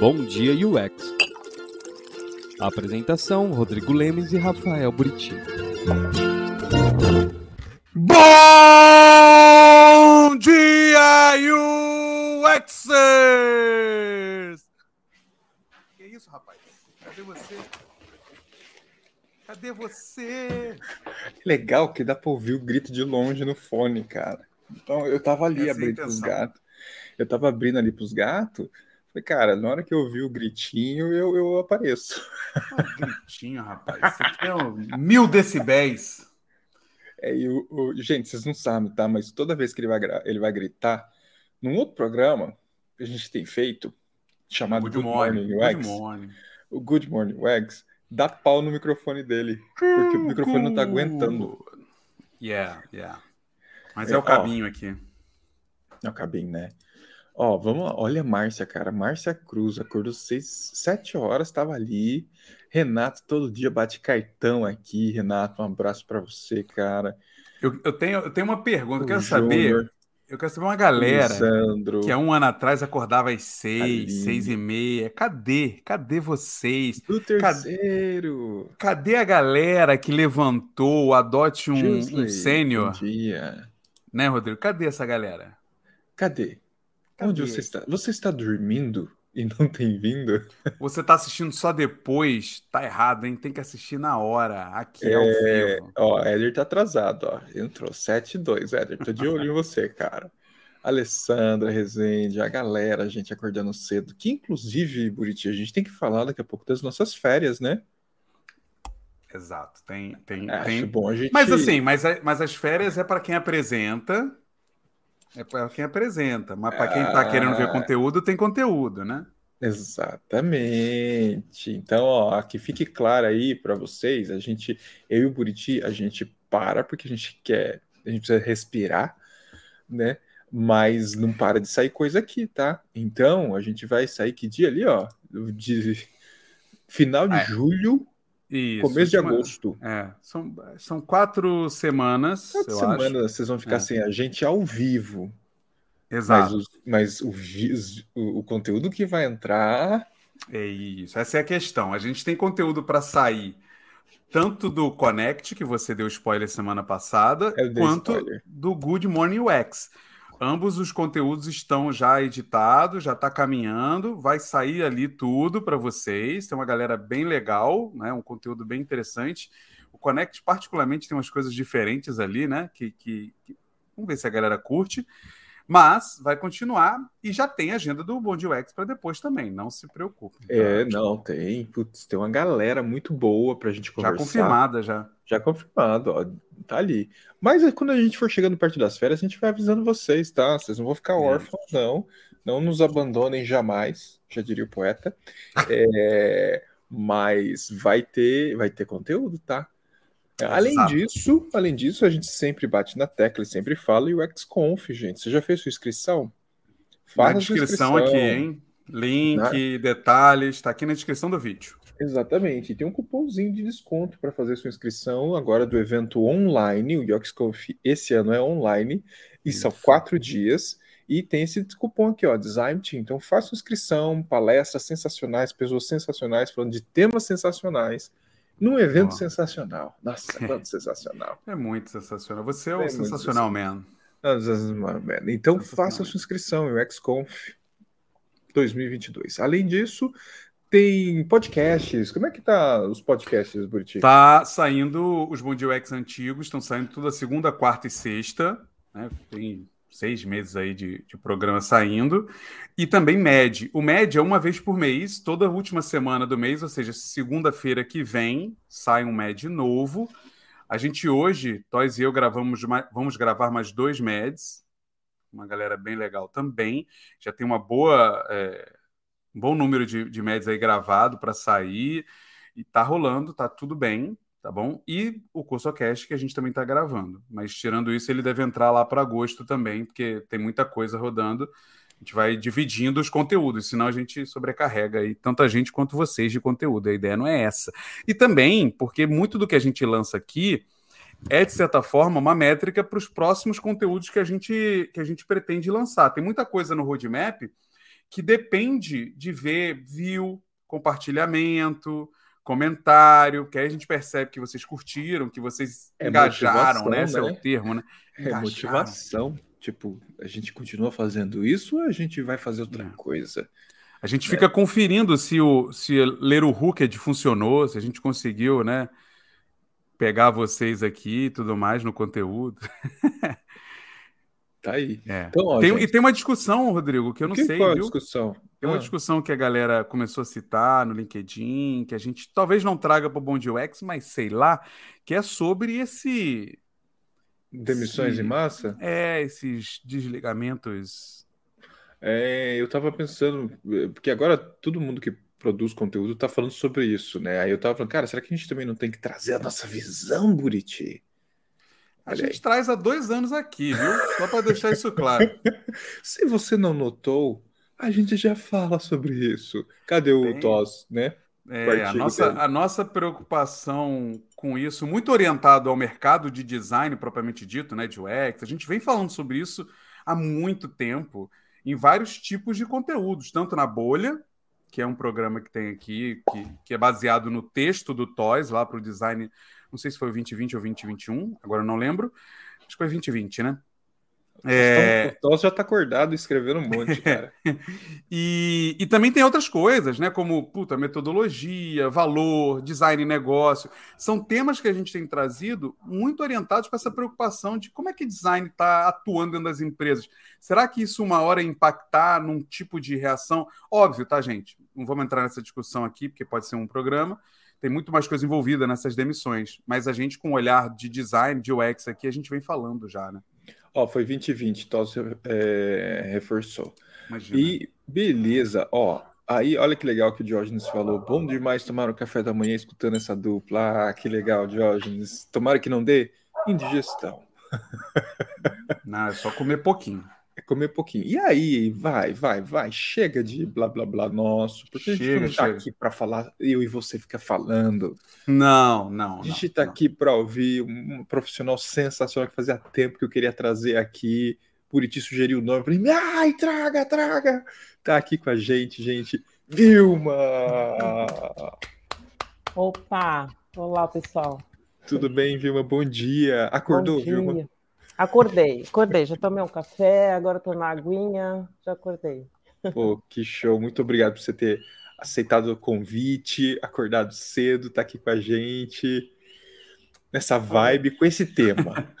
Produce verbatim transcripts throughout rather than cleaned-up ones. Bom Dia U X. A apresentação, Rodrigo Lemes e Rafael Buriti. Bom dia, U Xers! Que isso, rapaz? Cadê você? Cadê você? Legal que dá pra ouvir o grito de longe no fone, cara. Então, eu tava ali Essa abrindo pros gatos. Eu tava abrindo ali pros gatos. Falei, cara, na hora que eu ouvi o gritinho, eu, eu apareço. Um gritinho, rapaz. Você tem um mil decibéis. É, eu, eu, gente, vocês não sabem, tá? Mas toda vez que ele vai, ele vai gritar, num outro programa que a gente tem feito, chamado Good, Good Morning Wags, o Good Morning Wags, dá pau no microfone dele, porque o microfone não tá aguentando. Yeah, yeah. Mas é, é o cabinho ó, aqui. É o cabinho, né? Ó, vamos lá. Olha a Márcia, cara. Márcia Cruz acordou seis, sete horas, estava ali. Renato todo dia bate cartão aqui. Renato, um abraço para você, cara. Eu, eu, tenho, eu tenho uma pergunta. Eu quero saber, eu quero saber uma galera Alessandro, que há um ano atrás acordava às seis, seis e meia. Cadê? Cadê vocês? Do terceiro. Cadê, cadê a galera que levantou, adote um, um sênior? Bom dia. Né, Rodrigo? Cadê essa galera? Cadê? Onde você está? Você está dormindo e não tem vindo? Você está assistindo só depois? Tá errado, hein? Tem que assistir na hora, aqui é... ao vivo. Ó, Éder tá atrasado, ó. Entrou sete e dois, Éder. Tô de olho em você, cara. Alessandra Rezende, a galera, a gente acordando cedo. Que, inclusive, Buriti, a gente tem que falar daqui a pouco das nossas férias, né? Exato. Tem, tem, Acho tem... bom a gente... Mas assim, mas, mas as férias é para quem apresenta... É para quem apresenta, mas para quem está ah, querendo ver conteúdo, tem conteúdo, né? Exatamente. Então, ó, que fique claro aí para vocês, a gente, eu e o Buriti, a gente para porque a gente quer, a gente precisa respirar, né? Mas não para de sair coisa aqui, tá? Então, a gente vai sair que dia ali, ó, de final de ah, julho, isso, começo de agosto. É, são, são quatro semanas. Quatro eu semanas acho. Vocês vão ficar é. sem a gente ao vivo. Exato. Mas, o, mas o, o, o conteúdo que vai entrar. É isso. Essa é a questão. A gente tem conteúdo para sair tanto do Connect, que você deu spoiler semana passada, quanto spoiler. do Good Morning Wags. Ambos os conteúdos estão já editados, já está caminhando, vai sair ali tudo para vocês. Tem uma galera bem legal, né? Um conteúdo bem interessante. O Connect, particularmente, tem umas coisas diferentes ali, né? Que, que, que... Vamos ver se a galera curte. Mas vai continuar e já tem a agenda do Bondio X para depois também, não se preocupe. Então, é, não, tem. Putz, tem uma galera muito boa para a gente conversar. Já confirmada, já. Já confirmado, ó. Tá ali. Mas quando a gente for chegando perto das férias, a gente vai avisando vocês, tá? Vocês não vão ficar órfãos, não. Não nos abandonem jamais, já diria o poeta. É, mas vai ter, vai ter conteúdo, tá? Além Exato. disso, além disso, a gente sempre bate na tecla e sempre fala, e o XConf, gente, você já fez sua inscrição? Faz na descrição aqui, hein? Link, na... detalhes, tá aqui na descrição do vídeo. Exatamente, e tem um cupomzinho de desconto para fazer sua inscrição agora do evento online, o XConf esse ano é online, e Isso. são quatro dias, e tem esse cupom aqui, ó, Design Team, então faça inscrição, palestras sensacionais, pessoas sensacionais, falando de temas sensacionais, num evento oh. sensacional. Nossa, quanto sensacional. É muito sensacional. Você é o é sensacional, man. Então, sensacional. Faça a sua inscrição em XConf dois mil e vinte e dois. Além disso, tem podcasts. Como é que tá os podcasts, Buriti? Tá saindo os Bondio X antigos. Estão saindo toda segunda, quarta e sexta. Né? Tem seis meses aí de, de programa saindo. E também M E D. O M E D é uma vez por mês, toda última semana do mês, ou seja, segunda-feira que vem, sai um M E D novo. A gente hoje, Toys e eu, gravamos, vamos gravar mais dois M E Ds. Uma galera bem legal também. Já tem uma boa, é, um bom número de, de M E Ds aí gravado para sair. E tá rolando, tá tudo bem. Tá bom? E o CursoCast que a gente também está gravando. Mas tirando isso, ele deve entrar lá para agosto também, porque tem muita coisa rodando. A gente vai dividindo os conteúdos, senão a gente sobrecarrega aí tanta gente quanto vocês de conteúdo. A ideia não é essa. E também, porque muito do que a gente lança aqui é, de certa forma, uma métrica para os próximos conteúdos que a gente, que a gente pretende lançar. Tem muita coisa no roadmap que depende de ver view, compartilhamento, comentário, que aí a gente percebe que vocês curtiram, que vocês é engajaram, né? Esse né? é o termo, né? Engajaram. É motivação. Tipo, a gente continua fazendo isso ou a gente vai fazer outra é. coisa? A gente é. fica conferindo se, o, se ler o Hooked funcionou, se a gente conseguiu, né, pegar vocês aqui e tudo mais no conteúdo. Tá aí. É. Então, ó, tem, gente... E tem uma discussão, Rodrigo, que eu não que sei, qual viu? Discussão? Tem ah. uma discussão que a galera começou a citar no LinkedIn, que a gente talvez não traga para o Bondio X, mas sei lá, que é sobre esse... Demissões esse... em massa? É, esses desligamentos... É, eu tava pensando, porque agora todo mundo que produz conteúdo tá falando sobre isso, né? Aí eu tava falando, cara, será que a gente também não tem que trazer a nossa visão, Buriti? A gente aí. traz há dois anos aqui, viu? Só para deixar isso claro. Se você não notou, a gente já fala sobre isso. Cadê o Bem, Toys, né? É, a, nossa, a nossa preocupação com isso, muito orientado ao mercado de design propriamente dito, né? De U X, a gente vem falando sobre isso há muito tempo, em vários tipos de conteúdos, tanto na Bolha, que é um programa que tem aqui, que, que é baseado no texto do Toys, lá para o design... Não sei se foi o vinte e vinte ou vinte e vinte e um, agora eu não lembro. Acho que foi vinte e vinte, né? É... O Toys já está acordado escrevendo um monte, cara. e, e também tem outras coisas, né? Como puta, metodologia, valor, design e negócio. São temas que a gente tem trazido muito orientados para essa preocupação de como é que design está atuando dentro das empresas. Será que isso uma hora impactar num tipo de reação? Óbvio, tá, gente? Não vamos entrar nessa discussão aqui, porque pode ser um programa. Tem muito mais coisa envolvida nessas demissões. Mas a gente, com o olhar de design, de U X aqui, a gente vem falando já, né? Ó, oh, foi vinte e vinte, Toys é, reforçou. Imagina. E beleza, ó. Oh, aí, olha que legal que o Diógenes falou. Bom demais tomar o café da manhã escutando essa dupla. Ah, que legal, Diógenes. Tomara que não dê indigestão. Não, é só comer pouquinho. Comer pouquinho. E aí, vai, vai, vai, chega de blá, blá, blá nosso, porque chega, a gente não está aqui para falar, eu e você fica falando. Não, não, A gente está aqui para ouvir um profissional sensacional que fazia tempo que eu queria trazer aqui, Buriti sugeriu o nome, eu falei, ai, traga, traga! Tá aqui com a gente, gente, Vilma! Opa! Olá, pessoal. Tudo bem, Vilma? Bom dia. Acordou, Bom dia. Vilma? Acordei, acordei, já tomei um café, agora estou na aguinha, já acordei. Pô, que show, muito obrigado por você ter aceitado o convite, acordado cedo, tá aqui com a gente, nessa vibe, com esse tema.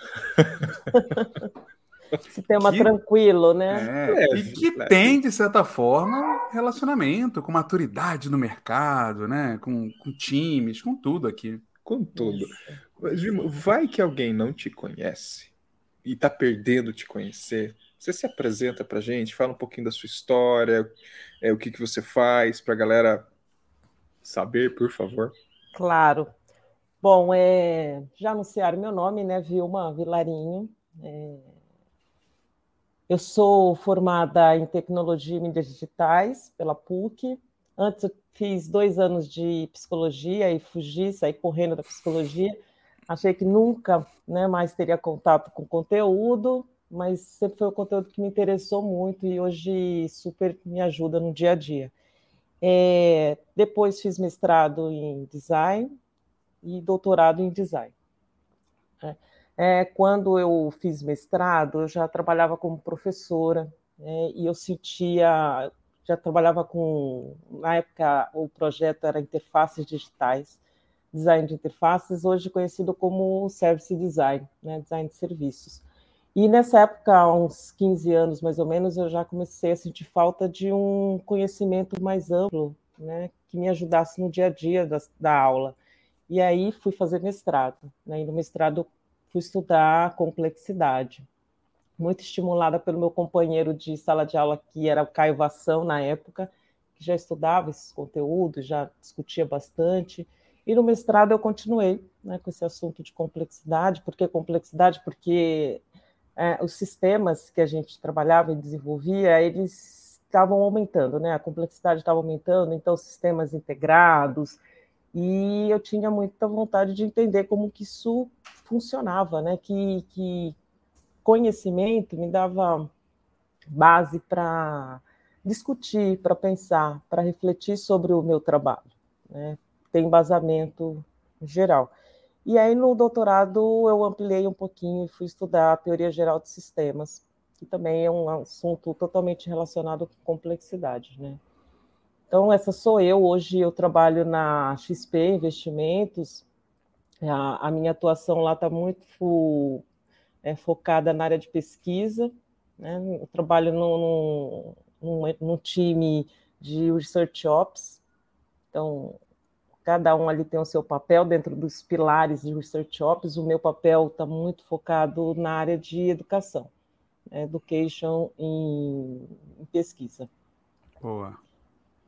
Esse tema que... tranquilo, né? É, é, e que tem, de certa forma, relacionamento com maturidade no mercado, né? Com, com times, com tudo aqui. Com tudo. Mas, vai que alguém não te conhece e tá perdendo te conhecer, você se apresenta pra gente, fala um pouquinho da sua história, é, o que, que você faz, pra galera saber, por favor. Claro. Bom, é, já anunciaram meu nome, né, Vilma Vilarinho. É, eu sou formada em Tecnologia e Mídias Digitais pela P U C. Antes eu fiz dois anos de Psicologia e fugi, saí correndo da Psicologia. Achei que nunca, né, mais teria contato com conteúdo, mas sempre foi um conteúdo que me interessou muito e hoje super me ajuda no dia a dia. É, depois fiz mestrado em design e doutorado em design. É, quando eu fiz mestrado, eu já trabalhava como professora, né, e eu sentia... Já trabalhava com... Na época, o projeto era interfaces digitais, design de interfaces, hoje conhecido como service design, né? Design de serviços. E nessa época, há uns quinze anos mais ou menos, eu já comecei a sentir falta de um conhecimento mais amplo, né? Que me ajudasse no dia a dia da, da aula. E aí fui fazer mestrado, né? E no mestrado fui estudar complexidade, muito estimulada pelo meu companheiro de sala de aula, que era o Caio Vassão na época, que já estudava esses conteúdos, já discutia bastante. E no mestrado eu continuei, né, com esse assunto de complexidade. Por que complexidade? Porque é, os sistemas que a gente trabalhava e desenvolvia, eles estavam aumentando, né? A complexidade estava aumentando, então sistemas integrados, e eu tinha muita vontade de entender como que isso funcionava, né? Que, que conhecimento me dava base para discutir, para pensar, para refletir sobre o meu trabalho, né? Tem embasamento geral. E aí, no doutorado, eu ampliei um pouquinho e fui estudar a teoria geral de sistemas, que também é um assunto totalmente relacionado com complexidade, né? Então, essa sou eu. Hoje eu trabalho na X P Investimentos. A, a minha atuação lá está muito é, focada na área de pesquisa, né? Eu trabalho num, num, num time de Research Ops. Então, cada um ali tem o seu papel dentro dos pilares de Research Ops. O meu papel está muito focado na área de educação, education em, em pesquisa. Boa.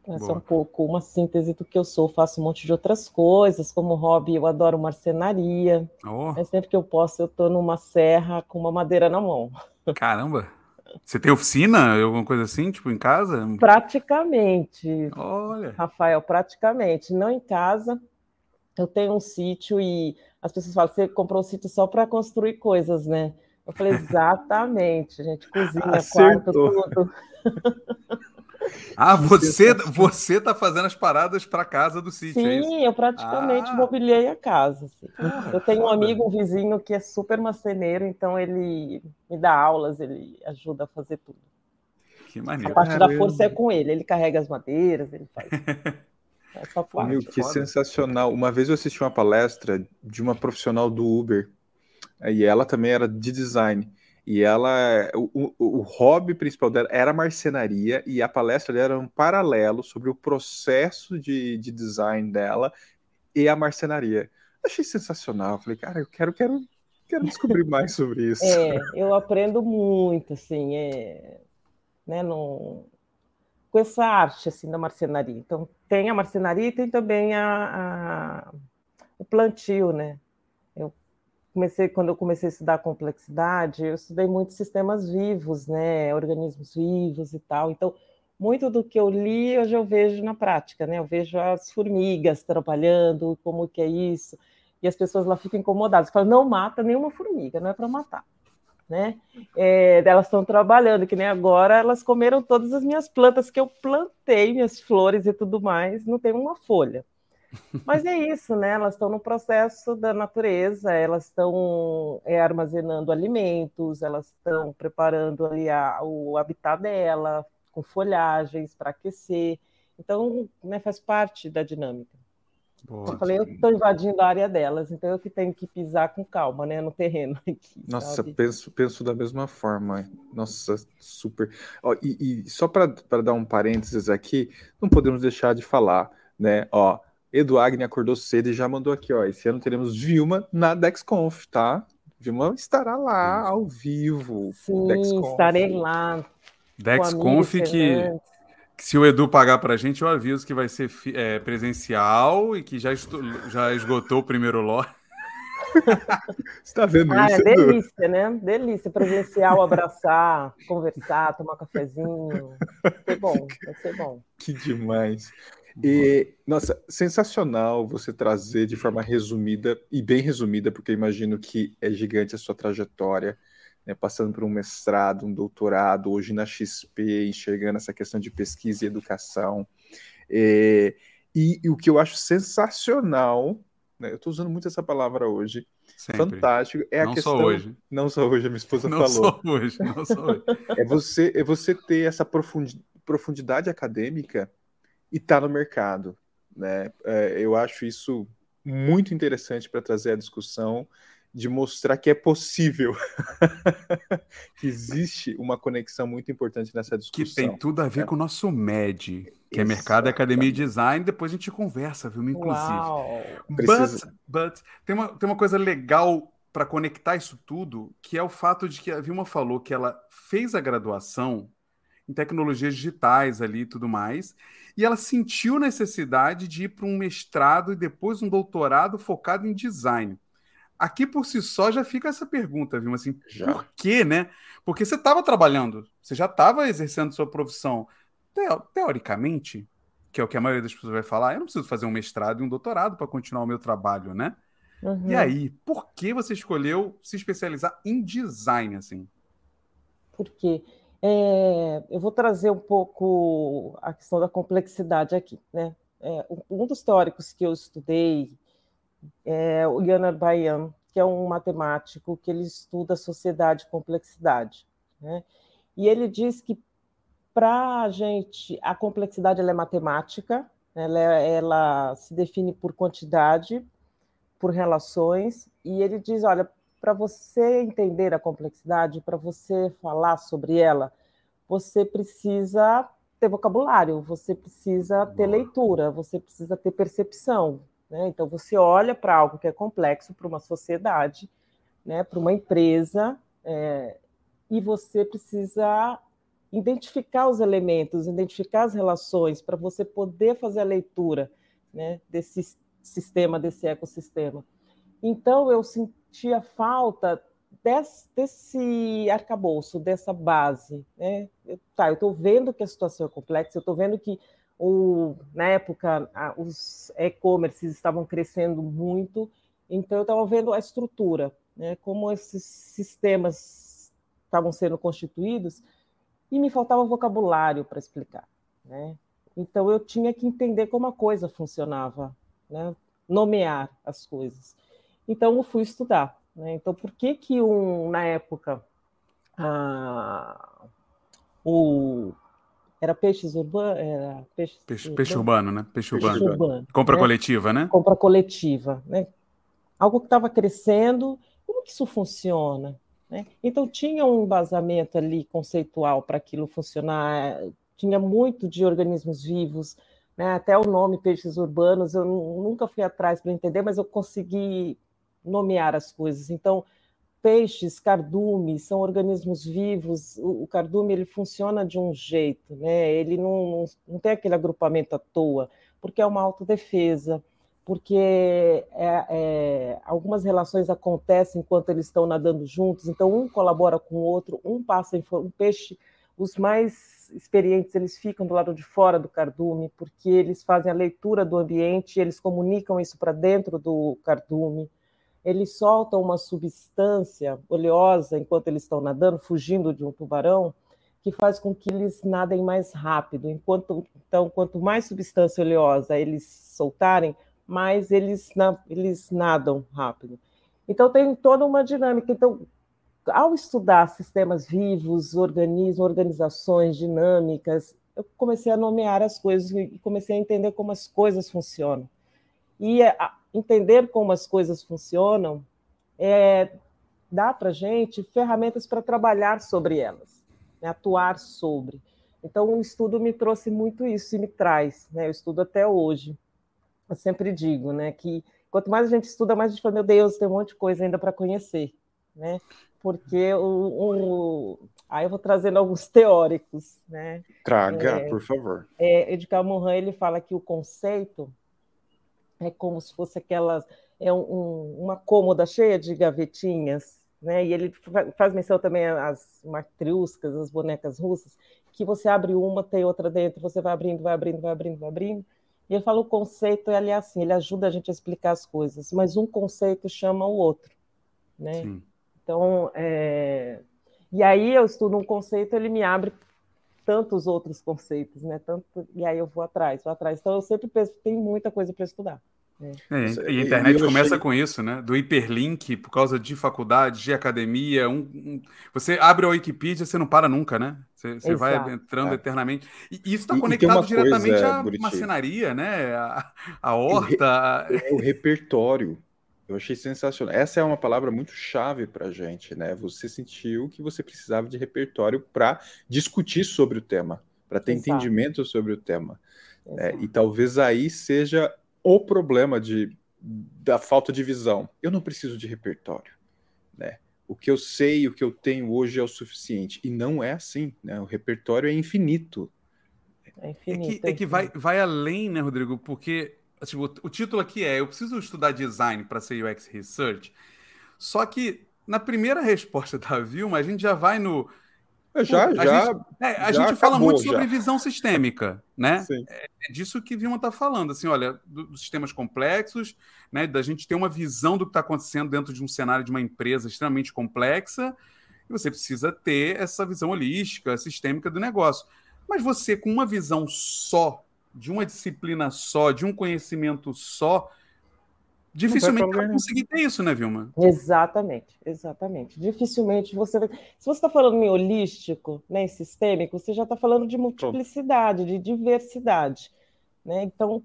Essa Boa. É um pouco uma síntese do que eu sou. Faço um monte de outras coisas, como hobby, eu adoro marcenaria. Oh. É sempre que eu posso, eu estou numa serra com uma madeira na mão. Caramba! Você tem oficina, alguma coisa assim, tipo, em casa? Praticamente. Olha. Rafael, praticamente. Não em casa. Eu tenho um sítio e as pessoas falam, você comprou um sítio só para construir coisas, né? Eu falei, exatamente. A gente cozinha, Acertou. Quarto, tudo. Ah, você, você tá fazendo as paradas para casa do sítio, Sim, é isso? Sim, eu praticamente ah. mobiliei a casa. Assim. Ah, eu tenho um amigo, um vizinho, que é super marceneiro, então ele me dá aulas, ele ajuda a fazer tudo. Que maneiro. A parte Caramba. da força é com ele, ele carrega as madeiras, ele faz essa parte. Meu, que Foda. sensacional. Uma vez eu assisti uma palestra de uma profissional do Uber, e ela também era de design. E ela, o, o, o hobby principal dela era marcenaria, e a palestra dela era um paralelo sobre o processo de, de design dela e a marcenaria. Achei sensacional, falei, cara, eu quero, quero, quero descobrir mais sobre isso. É, eu aprendo muito, assim, é, né, no, com essa arte, assim, da marcenaria. Então, tem a marcenaria e tem também a, a, o plantio, né? Comecei, quando eu comecei a estudar complexidade, eu estudei muitos sistemas vivos, né? Organismos vivos e tal. Então, muito do que eu li, hoje eu vejo na prática, né? Eu vejo as formigas trabalhando, como que é isso. E as pessoas lá ficam incomodadas. Falam, não mata nenhuma formiga, não é para matar, né? É, elas estão trabalhando, que nem agora, elas comeram todas as minhas plantas que eu plantei, minhas flores e tudo mais, não tem uma folha. Mas é isso, né? Elas estão no processo da natureza, elas estão é, armazenando alimentos, elas estão preparando ali a, o habitat dela, com folhagens para aquecer. Então, né, faz parte da dinâmica. Boa, eu falei, eu estou invadindo a área delas, então eu que tenho que pisar com calma, né, no terreno aqui. Nossa, penso, penso da mesma forma. Nossa, super. Ó, e, e só para dar um parênteses aqui, não podemos deixar de falar, né? Ó, Eduagne acordou cedo e já mandou aqui, ó, esse ano teremos Vilma na Dexconf, tá? Vilma estará lá, ao vivo. Sim, Dexconf. Estarei lá. Dexconf, que, que se o Edu pagar pra gente, eu aviso que vai ser é, presencial e que já, estou, já esgotou o primeiro lote. Você tá vendo ah, isso, é delícia, né? Delícia, presencial, abraçar, conversar, tomar um cafezinho. Vai ser bom, vai ser bom. Que demais. E, nossa, sensacional você trazer de forma resumida e bem resumida, porque eu imagino que é gigante a sua trajetória, né, passando por um mestrado, um doutorado, hoje na X P, enxergando essa questão de pesquisa e educação. E, e, e o que eu acho sensacional, né, eu estou usando muito essa palavra hoje, Sempre. fantástico, é não a questão... Não só hoje. Não só hoje, a minha esposa não falou. Só hoje, não só hoje. É você, é você ter essa profundi, profundidade acadêmica e está no mercado, né? Eu acho isso muito interessante para trazer a discussão, de mostrar que é possível, que existe uma conexão muito importante nessa discussão. Que tem tudo a ver é. com o nosso M E D, que é Mercado, Academia e Design, depois a gente conversa, viu, inclusive. Uau. Precisa... But, but tem, uma, tem uma coisa legal para conectar isso tudo, que é o fato de que a Vilma falou que ela fez a graduação em tecnologias digitais ali e tudo mais, e ela sentiu necessidade de ir para um mestrado e depois um doutorado focado em design. Aqui por si só já fica essa pergunta, Vilma, assim, já. por quê, né? Porque você estava trabalhando, você já estava exercendo sua profissão. Teoricamente, que é o que a maioria das pessoas vai falar, eu não preciso fazer um mestrado e um doutorado para continuar o meu trabalho, né? Uhum. E aí, por que você escolheu se especializar em design, assim? Por quê? É, eu vou trazer um pouco a questão da complexidade aqui, né? É, um dos teóricos que eu estudei é o Yaneer Bar-Yam, que é um matemático que ele estuda sociedade e complexidade, né? E ele diz que para a gente a complexidade ela é matemática, ela, ela se define por quantidade, por relações, e ele diz, olha, para você entender a complexidade, para você falar sobre ela, você precisa ter vocabulário, você precisa ter leitura, você precisa ter percepção, né? Então, você olha para algo que é complexo, para uma sociedade, né? Para uma empresa, é, e você precisa identificar os elementos, identificar as relações, para você poder fazer a leitura, né? Desse sistema, desse ecossistema. Então, eu sentia falta desse, desse arcabouço, dessa base, né? Eu, tá, eu estou vendo que a situação é complexa, eu estou vendo que, o, na época, a, os e-commerces estavam crescendo muito, então eu estava vendo a estrutura, né? Como esses sistemas estavam sendo constituídos, e me faltava vocabulário para explicar, né? Então, eu tinha que entender como a coisa funcionava, né? Nomear as coisas. Então, eu fui estudar, né? Então, por que que, um, na época, ah, o... era Peixes Urbano? Era Peixe, Peixe, Peixe Urbano, Urbano, né? Peixe Urbano. Peixe Urbano. Compra, né? Coletiva, né? Compra coletiva, né? Algo que estava crescendo, como que isso funciona, né? Então, tinha um embasamento ali conceitual para aquilo funcionar, tinha muito de organismos vivos, né? Até o nome Peixes Urbanos, eu nunca fui atrás para entender, mas eu consegui nomear as coisas. Então, peixes, cardume, são organismos vivos. O, o cardume ele funciona de um jeito, né? Ele não, não tem aquele agrupamento à toa, porque é uma autodefesa, porque é, é, algumas relações acontecem enquanto eles estão nadando juntos, então um colabora com o outro, um passa em um peixe... Os mais experientes, eles ficam do lado de fora do cardume, porque eles fazem a leitura do ambiente, eles comunicam isso para dentro do cardume, eles soltam uma substância oleosa enquanto eles estão nadando, fugindo de um tubarão, que faz com que eles nadem mais rápido. Enquanto, então, quanto mais substância oleosa eles soltarem, mais eles, eles nadam rápido. Então, tem toda uma dinâmica. Então, ao estudar sistemas vivos, organismos, organizações, dinâmicas, eu comecei a nomear as coisas e comecei a entender como as coisas funcionam. E entender como as coisas funcionam é, dá para a gente ferramentas para trabalhar sobre elas, né, atuar sobre. Então, o estudo me trouxe muito isso e me traz, né, eu estudo até hoje. Eu sempre digo, né, que quanto mais a gente estuda, mais a gente fala, meu Deus, tem um monte de coisa ainda para conhecer, né? Porque o, o... aí ah, eu vou trazendo alguns teóricos, né? Traga, é, por favor. É, Edgar Morin, ele fala que o conceito é como se fosse aquelas, é um, uma cômoda cheia de gavetinhas, né? E ele faz menção também às matriuscas, às bonecas russas, que você abre uma, tem outra dentro, você vai abrindo, vai abrindo, vai abrindo, vai abrindo. E ele fala o conceito, ele é assim, ele ajuda a gente a explicar as coisas, mas um conceito chama o outro, né? Sim. Então, é... e aí eu estudo um conceito, ele me abre tantos outros conceitos, né? Tanto... E aí eu vou atrás, vou atrás. Então, eu sempre penso que tem muita coisa para estudar. Né? É, e a internet eu começa achei... com isso, né? Do hiperlink, por causa de faculdade, de academia. Um, um... Você abre a Wikipedia, você não para nunca, né? Você, você vai entrando é. eternamente. E isso está conectado diretamente coisa, à Buriti. Marcenaria, né? A, a horta. O, re... a... o repertório. Eu achei sensacional. Essa é uma palavra muito chave para a gente, né? Você sentiu que você precisava de repertório para discutir sobre o tema, para ter Exato. entendimento sobre o tema. É, e talvez aí seja o problema de, da falta de visão. Eu não preciso de repertório, né? O que eu sei, o que eu tenho hoje é o suficiente. E não é assim, né? O repertório é infinito. É infinito. É que, é é que vai, vai além, né, Rodrigo? Porque... o título aqui é, eu preciso estudar design para ser U X Research, só que na primeira resposta da Vilma, a gente já vai no... Já, já. A já, gente, é, a já gente acabou, fala muito sobre já. visão sistêmica, né? Sim. É disso que Vilma está falando, assim, olha, dos sistemas complexos, né, da gente ter uma visão do que está acontecendo dentro de um cenário de uma empresa extremamente complexa, e você precisa ter essa visão holística, sistêmica do negócio. Mas você, com uma visão só, de uma disciplina só, de um conhecimento só, dificilmente vai conseguir ter isso, né, Vilma? Exatamente, exatamente. Dificilmente você vai... Se você está falando em holístico, né, em sistêmico, você já está falando de multiplicidade, de diversidade. Né? Então,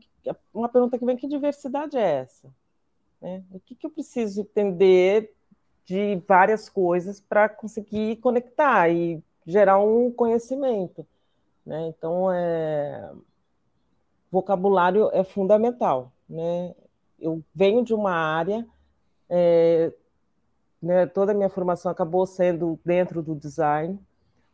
uma pergunta que vem, que diversidade é essa? Né? O que, que eu preciso entender de várias coisas para conseguir conectar e gerar um conhecimento? Né? Então, é... vocabulário é fundamental, né? Eu venho de uma área, é, né, toda a minha formação acabou sendo dentro do design,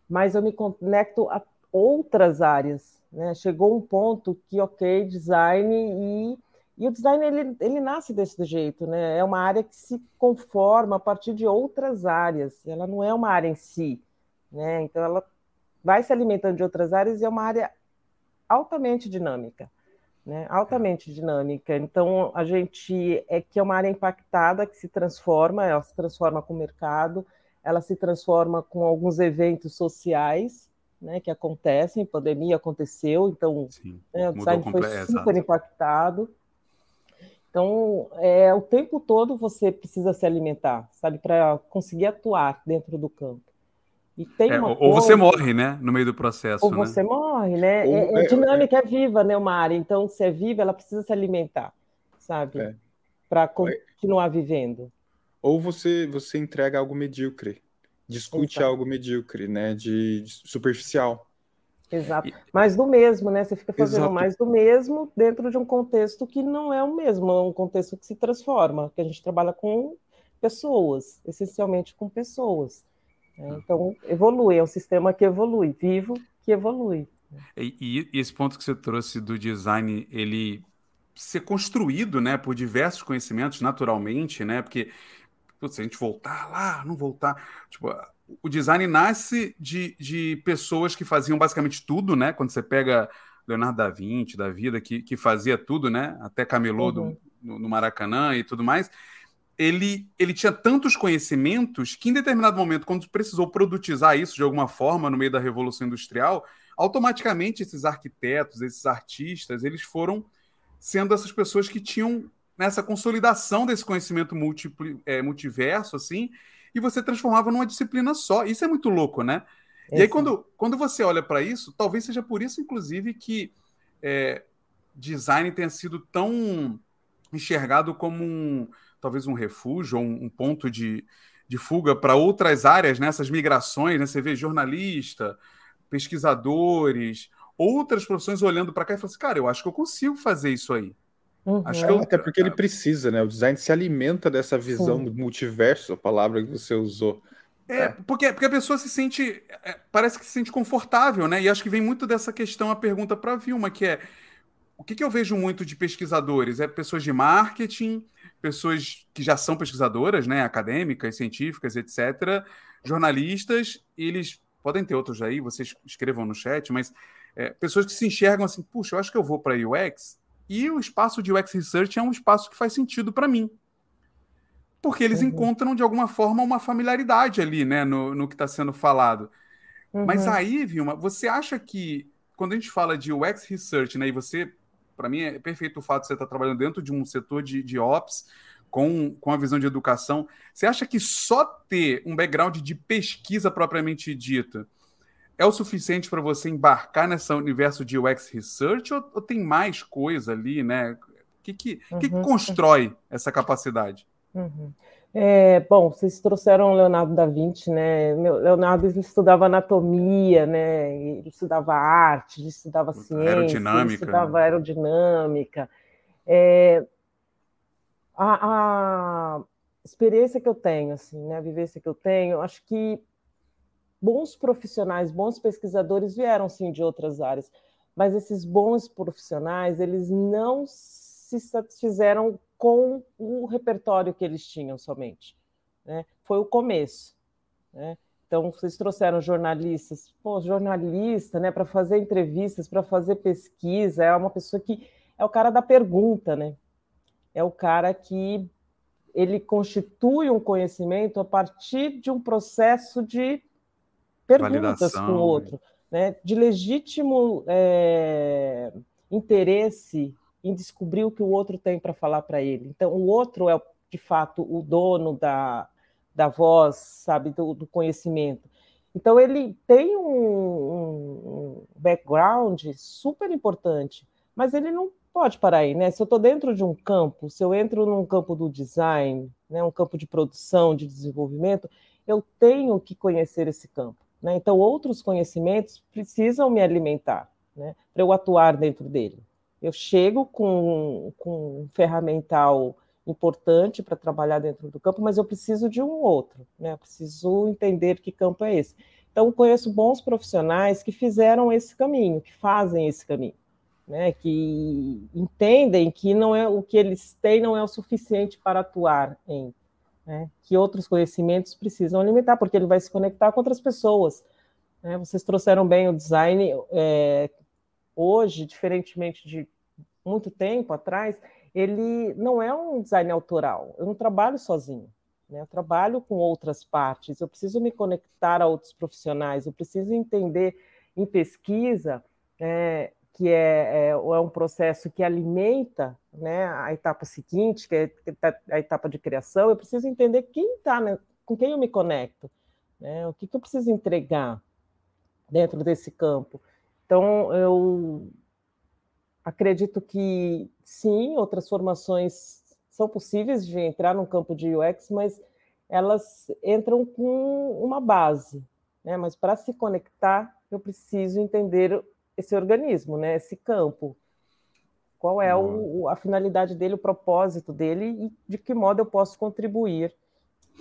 mas eu me conecto a outras áreas. Né? Chegou um ponto que, ok, design, e, e o design ele, ele nasce desse jeito, né? É uma área que se conforma a partir de outras áreas, ela não é uma área em si, né? Então ela vai se alimentando de outras áreas e é uma área altamente dinâmica. Né? Altamente dinâmica. Então, a gente é que é uma área impactada que se transforma, ela se transforma com o mercado, ela se transforma com alguns eventos sociais, né, que acontecem, pandemia aconteceu, então sim, né, o design foi super exato. Impactado. Então, é, o tempo todo você precisa se alimentar, sabe, para conseguir atuar dentro do campo. E tem é, uma ou coisa... você morre, né? No meio do processo. Ou né? você morre, né? Ou... É, é dinâmica, é viva, né, uma área. Então, se é viva, ela precisa se alimentar, sabe? É. Para continuar vivendo. Ou você, você entrega algo medíocre, discute Exato. Algo medíocre, né? De, de superficial. Exato. E... Mais do mesmo, né? Você fica fazendo Exato. Mais do mesmo dentro de um contexto que não é o mesmo, é um contexto que se transforma, que a gente trabalha com pessoas, essencialmente com pessoas. Então, evolui, é um sistema que evolui, vivo que evolui. E, e esse ponto que você trouxe do design, ele ser construído, né, por diversos conhecimentos naturalmente, né, porque se a gente voltar lá, não voltar... Tipo, o design nasce de, de pessoas que faziam basicamente tudo, né, quando você pega Leonardo da Vinci, da vida, que, que fazia tudo, né, até camelô uhum. do, no, no Maracanã e tudo mais... Ele, ele tinha tantos conhecimentos que, em determinado momento, quando precisou produtizar isso de alguma forma no meio da Revolução Industrial, automaticamente esses arquitetos, esses artistas, eles foram sendo essas pessoas que tinham nessa consolidação desse conhecimento multipli, é, multiverso, assim, e você transformava numa disciplina só. Isso é muito louco, né? É, e aí, quando, quando você olha para isso, talvez seja por isso, inclusive, que é, design tenha sido tão enxergado como um... talvez um refúgio ou um ponto de, de fuga para outras áreas, né? Essas migrações, né? Você vê jornalista, pesquisadores, outras profissões olhando para cá e falando assim, cara, eu acho que eu consigo fazer isso aí. Uhum. Acho que eu... Até porque ele precisa, né? O design se alimenta dessa visão Sim. do multiverso, a palavra que você usou. É, porque, porque a pessoa se sente, parece que se sente confortável, né? E acho que vem muito dessa questão, a pergunta para a Vilma, que é, o que, que eu vejo muito de pesquisadores? É pessoas de marketing, pessoas que já são pesquisadoras, né, acadêmicas, científicas, etcétera, jornalistas, eles podem ter outros aí, vocês escrevam no chat, mas é, pessoas que se enxergam assim, puxa, eu acho que eu vou para U X, e o espaço de U X Research é um espaço que faz sentido para mim, porque eles uhum. encontram, de alguma forma, uma familiaridade ali, né, no, no que está sendo falado. Uhum. Mas aí, Vilma, você acha que, quando a gente fala de U X Research, né, e você... Para mim é perfeito o fato de você estar trabalhando dentro de um setor de, de ops, com, com a visão de educação. Você acha que só ter um background de pesquisa propriamente dita é o suficiente para você embarcar nesse universo de U X Research ou, ou tem mais coisa ali, né? O que, que, uhum. que constrói essa capacidade? Uhum. É, bom, vocês trouxeram o Leonardo da Vinci, né? Leonardo estudava anatomia, né? Ele estudava arte, ele estudava ciência, aerodinâmica, ele estudava aerodinâmica. É, a, a experiência que eu tenho, assim, né? A vivência que eu tenho, acho que bons profissionais, bons pesquisadores vieram, sim, de outras áreas, mas esses bons profissionais, eles não se satisfizeram com o repertório que eles tinham somente. Né? Foi o começo. Né? Então, vocês trouxeram jornalistas. Pô, jornalista, né, para fazer entrevistas, para fazer pesquisa, é uma pessoa que é o cara da pergunta, né? É o cara que ele constitui um conhecimento a partir de um processo de perguntas validação com o outro, né? De legítimo é, interesse em descobrir o que o outro tem para falar para ele. Então, o outro é, de fato, o dono da, da voz, sabe, do, do conhecimento. Então, ele tem um, um background super importante, mas ele não pode parar aí, né? Se eu estou dentro de um campo, se eu entro num campo do design, né, um campo de produção, de desenvolvimento, eu tenho que conhecer esse campo, né? Então, outros conhecimentos precisam me alimentar, né, para eu atuar dentro dele. Eu chego com, com um ferramental importante para trabalhar dentro do campo, mas eu preciso de um outro, né? Eu preciso entender que campo é esse. Então, conheço bons profissionais que fizeram esse caminho, que fazem esse caminho, né? Que entendem que não é, o que eles têm não é o suficiente para atuar em, né? Que outros conhecimentos precisam alimentar, porque ele vai se conectar com outras pessoas, né? Vocês trouxeram bem o design. É, hoje, diferentemente de muito tempo atrás, ele não é um design autoral. Eu não trabalho sozinho, né? Eu trabalho com outras partes, eu preciso me conectar a outros profissionais, eu preciso entender em pesquisa, é, que é, é, é um processo que alimenta, né, a etapa seguinte, que é a etapa de criação. Eu preciso entender quem tá, né, com quem eu me conecto, né? O que, que eu preciso entregar dentro desse campo. Então, eu acredito que, sim, outras formações são possíveis de entrar no campo de U X, mas elas entram com uma base, né? Mas para se conectar, eu preciso entender esse organismo, né? Esse campo. Qual é o, a finalidade dele, o propósito dele e de que modo eu posso contribuir.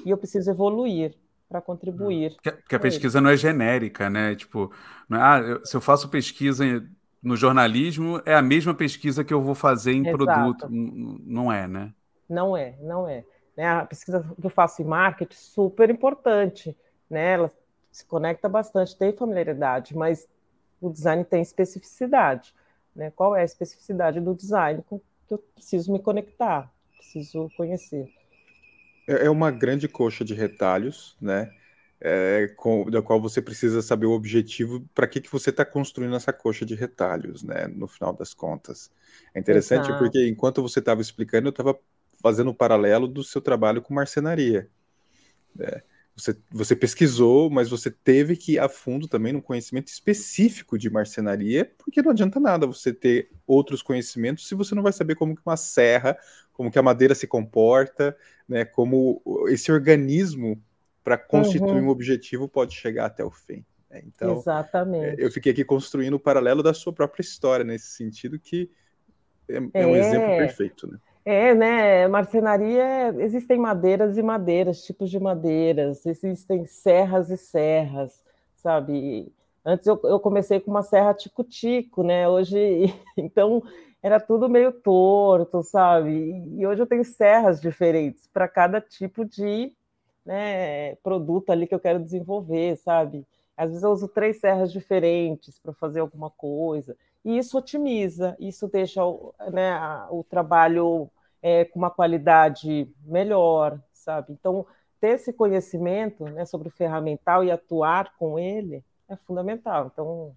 E eu preciso evoluir para contribuir. Porque, porque a pesquisa ele. não é genérica, né? Tipo, não é, ah, eu, se eu faço pesquisa no jornalismo, é a mesma pesquisa que eu vou fazer em Exato. produto. Não é, né? Não é, não é. Né? A pesquisa que eu faço em marketing é super importante, né? Ela se conecta bastante, tem familiaridade, mas o design tem especificidade, né? Qual é a especificidade do design com que eu preciso me conectar, preciso conhecer? É uma grande coxa de retalhos, né? É, com, da qual você precisa saber o objetivo, para que, que você está construindo essa coxa de retalhos, né? No final das contas. É interessante Exato. porque enquanto você estava explicando, eu estava fazendo o paralelo do seu trabalho com marcenaria, né? Você, você pesquisou, mas você teve que ir a fundo também no conhecimento específico de marcenaria, porque não adianta nada você ter outros conhecimentos se você não vai saber como que uma serra, como que a madeira se comporta, né, como esse organismo para constituir uhum. um objetivo pode chegar até o fim, né? Então, Exatamente. eu fiquei aqui construindo o paralelo da sua própria história, nesse sentido que é, é um é. exemplo perfeito, né? É, né? Marcenaria, existem madeiras e madeiras, tipos de madeiras, existem serras e serras, sabe? Antes eu, eu comecei com uma serra tico-tico, né? Hoje, então, era tudo meio torto, sabe? E hoje eu tenho serras diferentes para cada tipo de, né, produto ali que eu quero desenvolver, sabe? Às vezes eu uso três serras diferentes para fazer alguma coisa. E isso otimiza, isso deixa o, né, o trabalho é, com uma qualidade melhor, sabe? Então, ter esse conhecimento, né, sobre o ferramental e atuar com ele é fundamental. Então,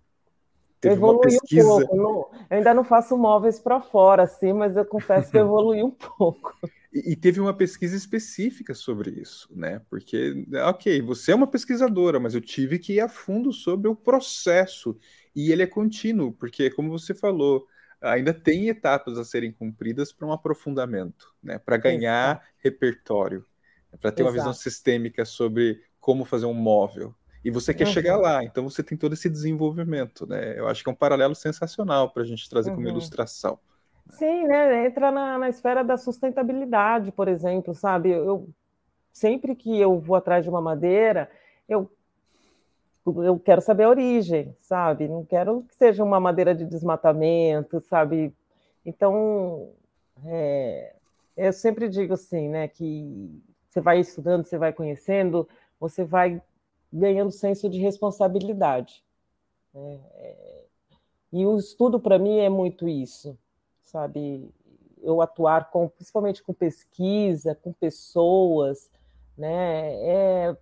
evoluiu um pouco. Não, eu ainda não faço móveis para fora, assim, mas eu confesso que evolui um pouco. E, e teve uma pesquisa específica sobre isso, né? Porque, ok, você é uma pesquisadora, mas eu tive que ir a fundo sobre o processo. E ele é contínuo, porque, como você falou, ainda tem etapas a serem cumpridas para um aprofundamento, né? Para ganhar Exato. repertório, para ter Exato. uma visão sistêmica sobre como fazer um móvel. E você quer uhum. chegar lá, então você tem todo esse desenvolvimento, né? Eu acho que é um paralelo sensacional para a gente trazer uhum. como ilustração. Sim, né? Entra na, na esfera da sustentabilidade, por exemplo, sabe? Eu, sempre que eu vou atrás de uma madeira, eu... eu quero saber a origem, sabe? Não quero que seja uma madeira de desmatamento, sabe? Então, é, eu sempre digo assim, né? Que você vai estudando, você vai conhecendo, você vai ganhando senso de responsabilidade. É, e o estudo, para mim, é muito isso, sabe? eu atuar com, principalmente com pesquisa, com pessoas, né, é,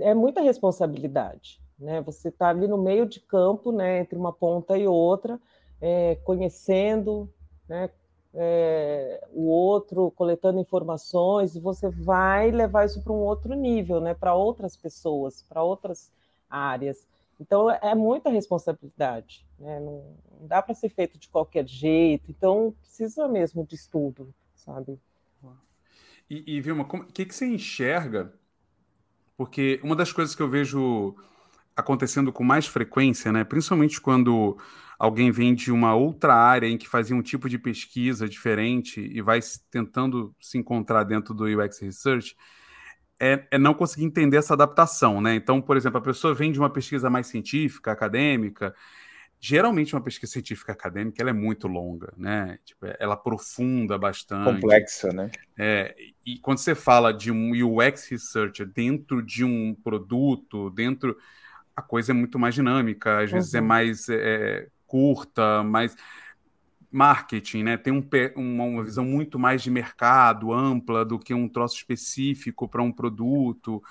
é muita responsabilidade, né, você está ali no meio de campo, né, entre uma ponta e outra, é, conhecendo, né, é, o outro, coletando informações, e você vai levar isso para um outro nível, né, para outras pessoas, para outras áreas. Então, é muita responsabilidade, né? Não, não dá para ser feito de qualquer jeito, então precisa mesmo de estudo, sabe? E, e Vilma, o que, que você enxerga? Porque uma das coisas que eu vejo acontecendo com mais frequência, né? Principalmente quando alguém vem de uma outra área em que fazia um tipo de pesquisa diferente e vai tentando se encontrar dentro do U X Research, É, é não conseguir entender essa adaptação, né? Então, por exemplo, a pessoa vem de uma pesquisa mais científica, acadêmica. Geralmente, uma pesquisa científica acadêmica ela é muito longa, né? Tipo, ela aprofunda bastante. Complexa, né? É, e quando você fala de um U X Researcher dentro de um produto, dentro, a coisa é muito mais dinâmica, às uhum. vezes é mais é, curta, mais... marketing, né? Tem um, uma, uma visão muito mais de mercado, ampla, do que um troço específico para um produto.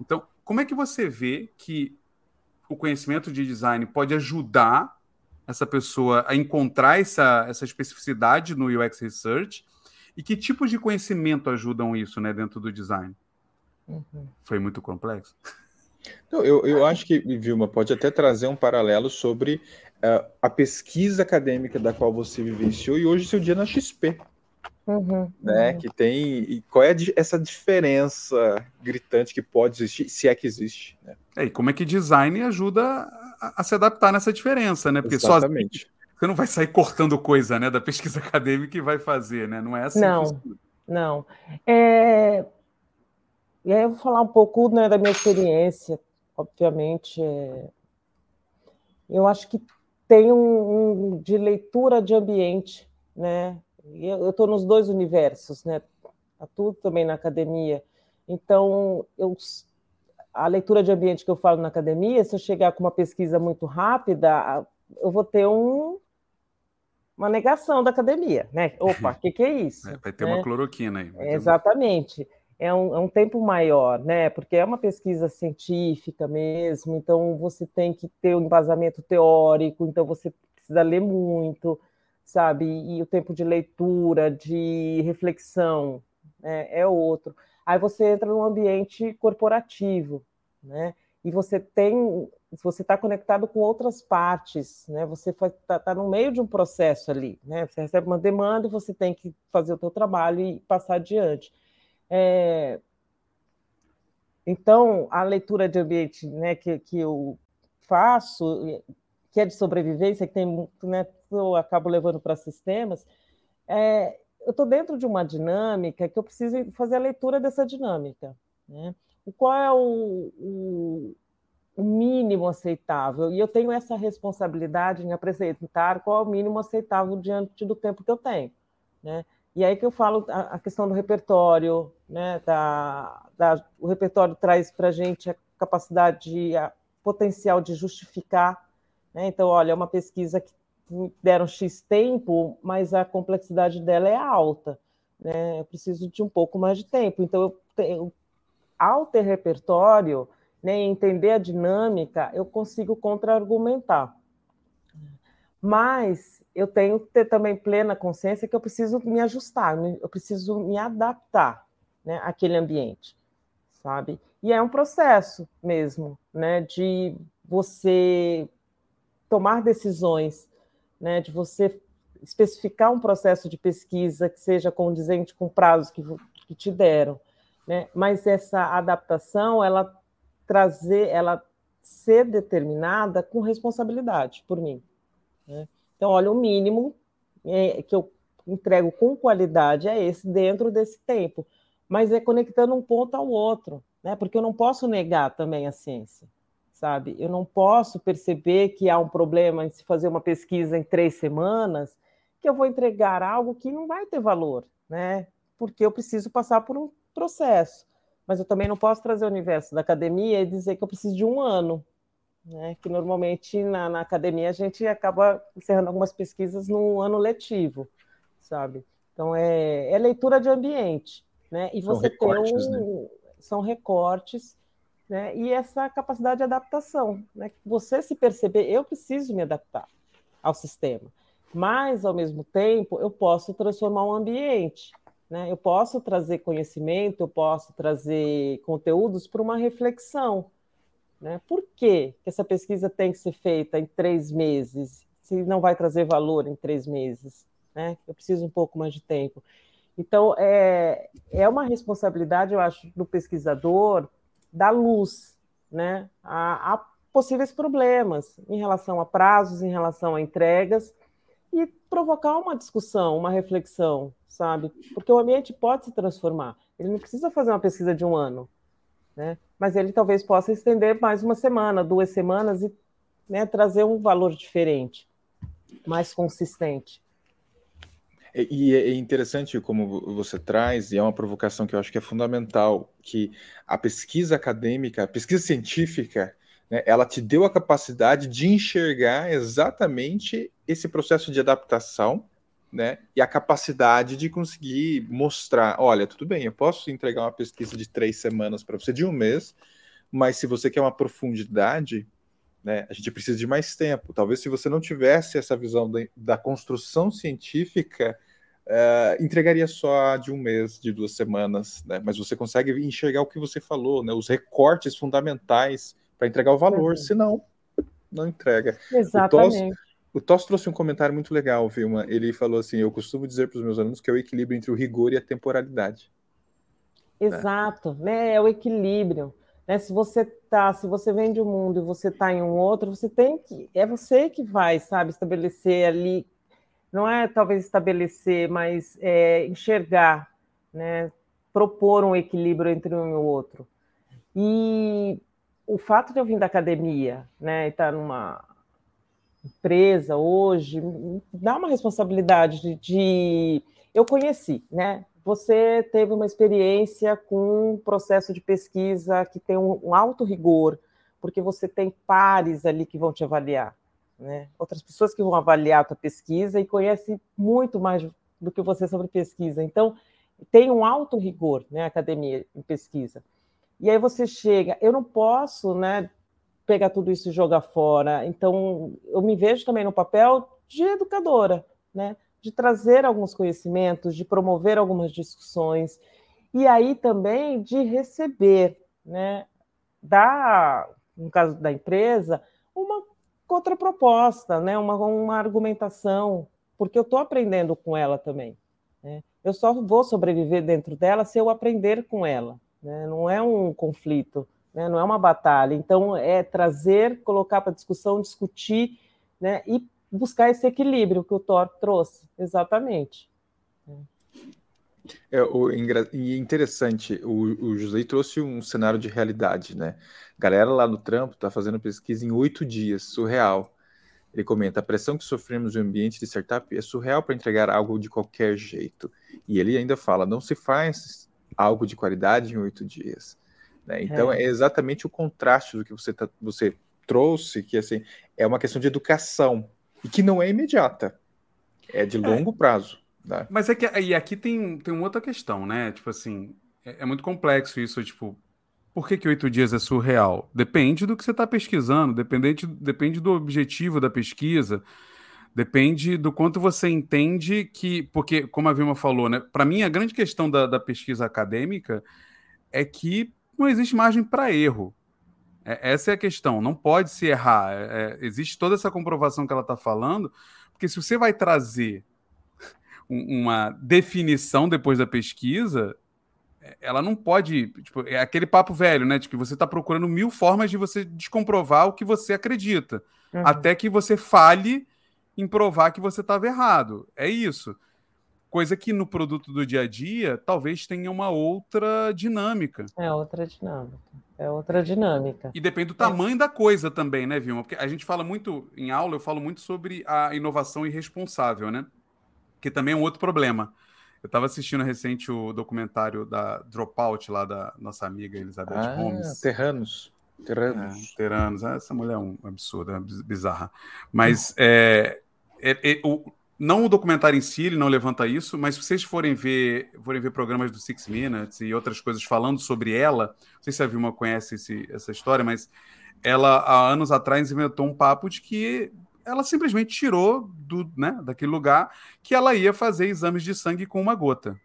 Então, como é que você vê que o conhecimento de design pode ajudar essa pessoa a encontrar essa, essa especificidade no U X Research? E que tipos de conhecimento ajudam isso, né, dentro do design? Uhum. Foi muito complexo? Não, eu, eu acho que, Vilma, pode até trazer um paralelo sobre uh, a pesquisa acadêmica da qual você vivenciou e hoje seu dia na X P, uhum, né? Uhum. Que tem, e qual é essa diferença gritante que pode existir, se é que existe, né? É, e como é que design ajuda a, a se adaptar nessa diferença, né? Porque exatamente. Só você não vai sair cortando coisa, né, da pesquisa acadêmica e vai fazer, né? Não é assim. Não, que... não. É... E aí eu vou falar um pouco, né, da minha experiência, obviamente. É... Eu acho que tem um, um de leitura de ambiente, né? E eu estou nos dois universos, né? Atuo também na academia. Então, eu, a leitura de ambiente que eu falo na academia, se eu chegar com uma pesquisa muito rápida, eu vou ter um... uma negação da academia, né? Opa, o que, que é isso? É, vai ter, né, uma cloroquina aí. É, exatamente. Uma... É um, é um tempo maior, né? Porque é uma pesquisa científica mesmo, então você tem que ter um embasamento teórico, então você precisa ler muito, sabe? E o tempo de leitura, de reflexão, né, é outro. Aí você entra num ambiente corporativo, né? E você tem, você está conectado com outras partes, né? Você está tá no meio de um processo ali, né? Você recebe uma demanda e você tem que fazer o seu trabalho e passar adiante. É... Então, a leitura de ambiente, né, que, que eu faço, que é de sobrevivência, que tem muito, né, eu acabo levando para sistemas, é... eu estou dentro de uma dinâmica que eu preciso fazer a leitura dessa dinâmica, né? E qual é o, o, o mínimo aceitável? E eu tenho essa responsabilidade em apresentar qual é o mínimo aceitável diante do tempo que eu tenho, né? E aí que eu falo a questão do repertório, né? Da, da, o repertório traz para a gente a capacidade, a potencial de justificar, né? Então, olha, é uma pesquisa que deram X tempo, mas a complexidade dela é alta, né? Eu preciso de um pouco mais de tempo. Então, eu tenho, ao ter repertório, né, entender a dinâmica, eu consigo contra-argumentar. Mas eu tenho que ter também plena consciência que eu preciso me ajustar, eu preciso me adaptar, né, àquele ambiente, sabe? E é um processo mesmo, né, de você tomar decisões, né, de você especificar um processo de pesquisa que seja condizente com prazos que, que te deram, né? Mas essa adaptação, ela trazer, ela ser determinada com responsabilidade por mim, né? Então, olha, o mínimo que eu entrego com qualidade é esse, dentro desse tempo, mas é conectando um ponto ao outro, né? Porque eu não posso negar também a ciência, sabe? Eu não posso perceber que há um problema em se fazer uma pesquisa em três semanas, que eu vou entregar algo que não vai ter valor, né? Porque eu preciso passar por um processo, mas eu também não posso trazer o universo da academia e dizer que eu preciso de um ano, né, que normalmente na, na academia a gente acaba encerrando algumas pesquisas no ano letivo, sabe? Então, é, é leitura de ambiente, né? E você tem um, são recortes, né? E essa capacidade de adaptação, né? Você se perceber, eu preciso me adaptar ao sistema, mas, ao mesmo tempo, eu posso transformar o ambiente, né? Eu posso trazer conhecimento, eu posso trazer conteúdos para uma reflexão, né? Por que que essa pesquisa tem que ser feita em três meses, se não vai trazer valor em três meses, né? Eu preciso um pouco mais de tempo. Então, é, é uma responsabilidade, eu acho, do pesquisador dar luz, né, a, a possíveis problemas em relação a prazos, em relação a entregas, e provocar uma discussão, uma reflexão, sabe? Porque o ambiente pode se transformar. Ele não precisa fazer uma pesquisa de um ano, né? Mas ele talvez possa estender mais uma semana, duas semanas e, né, trazer um valor diferente, mais consistente. E é interessante como você traz, e é uma provocação que eu acho que é fundamental, que a pesquisa acadêmica, a pesquisa científica, né, ela te deu a capacidade de enxergar exatamente esse processo de adaptação, né, e a capacidade de conseguir mostrar, olha, tudo bem, eu posso entregar uma pesquisa de três semanas para você, de um mês, mas se você quer uma profundidade, né, a gente precisa de mais tempo. Talvez se você não tivesse essa visão de, da construção científica, uh, entregaria só de um mês, de duas semanas, né? Mas você consegue enxergar o que você falou, né, os recortes fundamentais para entregar o valor, uhum. Senão não entrega. Exatamente. O Toss trouxe um comentário muito legal, Vilma. Ele falou assim, eu costumo dizer para os meus alunos que é o equilíbrio entre o rigor e a temporalidade. Exato, né? Né? É o equilíbrio. Né? Se você tá, se você vem de um mundo e você está em um outro, você tem que, é você que vai, sabe, estabelecer ali, não é talvez estabelecer, mas é, enxergar, né? Propor um equilíbrio entre um e o outro. E o fato de eu vir da academia, né, e estar numa empresa hoje, dá uma responsabilidade de, de... eu conheci, né? Você teve uma experiência com um processo de pesquisa que tem um, um alto rigor, porque você tem pares ali que vão te avaliar, né? Outras pessoas que vão avaliar a tua pesquisa e conhecem muito mais do que você sobre pesquisa. Então, tem um alto rigor, né, a academia em pesquisa. E aí você chega, eu não posso, né, pegar tudo isso e jogar fora. Então, eu me vejo também no papel de educadora, né? De trazer alguns conhecimentos, de promover algumas discussões, e aí também de receber, né, da, no caso da empresa, uma contraproposta, né, uma, uma argumentação, porque eu estou aprendendo com ela também, né? Eu só vou sobreviver dentro dela se eu aprender com ela, né? Não é um conflito, né? Não é uma batalha. Então, é trazer, colocar para discussão, discutir, né, e buscar esse equilíbrio que o Thor trouxe, exatamente. É o, e interessante, o, o José trouxe um cenário de realidade, né? A galera lá no trampo está fazendo pesquisa em oito dias, surreal. Ele comenta, a pressão que sofremos no ambiente de startup é surreal para entregar algo de qualquer jeito. E ele ainda fala, não se faz algo de qualidade em oito dias, né? Então, é. é exatamente o contraste do que você, tá, você trouxe, que assim, é uma questão de educação, e que não é imediata, é de longo é. prazo. Né? Mas é que e aqui tem, tem uma outra questão, né? Tipo assim, é, é muito complexo isso, tipo, por que que oito dias é surreal? Depende do que você está pesquisando, dependente, depende do objetivo da pesquisa, depende do quanto você entende que... Porque, como a Vilma falou, né? Para mim, a grande questão da, da pesquisa acadêmica é que não existe margem para erro. Essa é a questão, não pode se errar. É, existe toda essa comprovação que ela está falando, porque se você vai trazer um, uma definição depois da pesquisa, ela não pode... Tipo, é aquele papo velho, né? De que você está procurando mil formas de você descomprovar o que você acredita, uhum. até que você fale em provar que você estava errado. É isso. Coisa que no produto do dia a dia talvez tenha uma outra dinâmica. É outra dinâmica. É outra dinâmica. E depende do tamanho é. da coisa também, né, Vilma? Porque a gente fala muito, em aula, eu falo muito sobre a inovação irresponsável, né? Que também é um outro problema. Eu estava assistindo recente o documentário da Dropout, lá da nossa amiga Elisabeth ah, Holmes. Terranos. Terranos. É, Terranos. Ah, essa mulher é um absurdo, é bizarra. Mas é, é, é, o, Não o documentário em si, ele não levanta isso, mas se vocês forem ver, forem ver programas do Six Minutes e outras coisas falando sobre ela, não sei se a Vilma conhece esse, essa história, mas ela, há anos atrás, inventou um papo de que ela simplesmente tirou do, né, daquele lugar que ela ia fazer exames de sangue com uma gota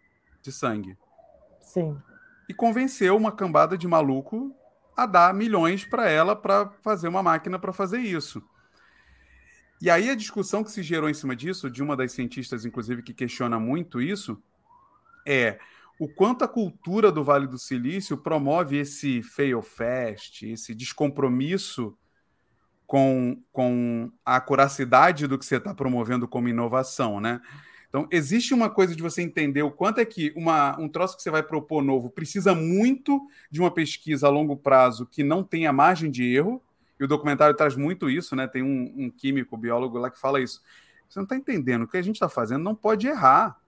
de sangue. Sim. E convenceu uma cambada de maluco a dar milhões para ela para fazer uma máquina para fazer isso. E aí a discussão que se gerou em cima disso, de uma das cientistas, inclusive, que questiona muito isso, é o quanto a cultura do Vale do Silício promove esse fail fast, esse descompromisso com, com a curacidade do que você está promovendo como inovação, né? Então, existe uma coisa de você entender o quanto é que uma, um troço que você vai propor novo precisa muito de uma pesquisa a longo prazo que não tenha margem de erro, e o documentário traz muito isso, né? Tem um, um químico, biólogo lá que fala isso. Você não está entendendo. O que a gente está fazendo não pode errar.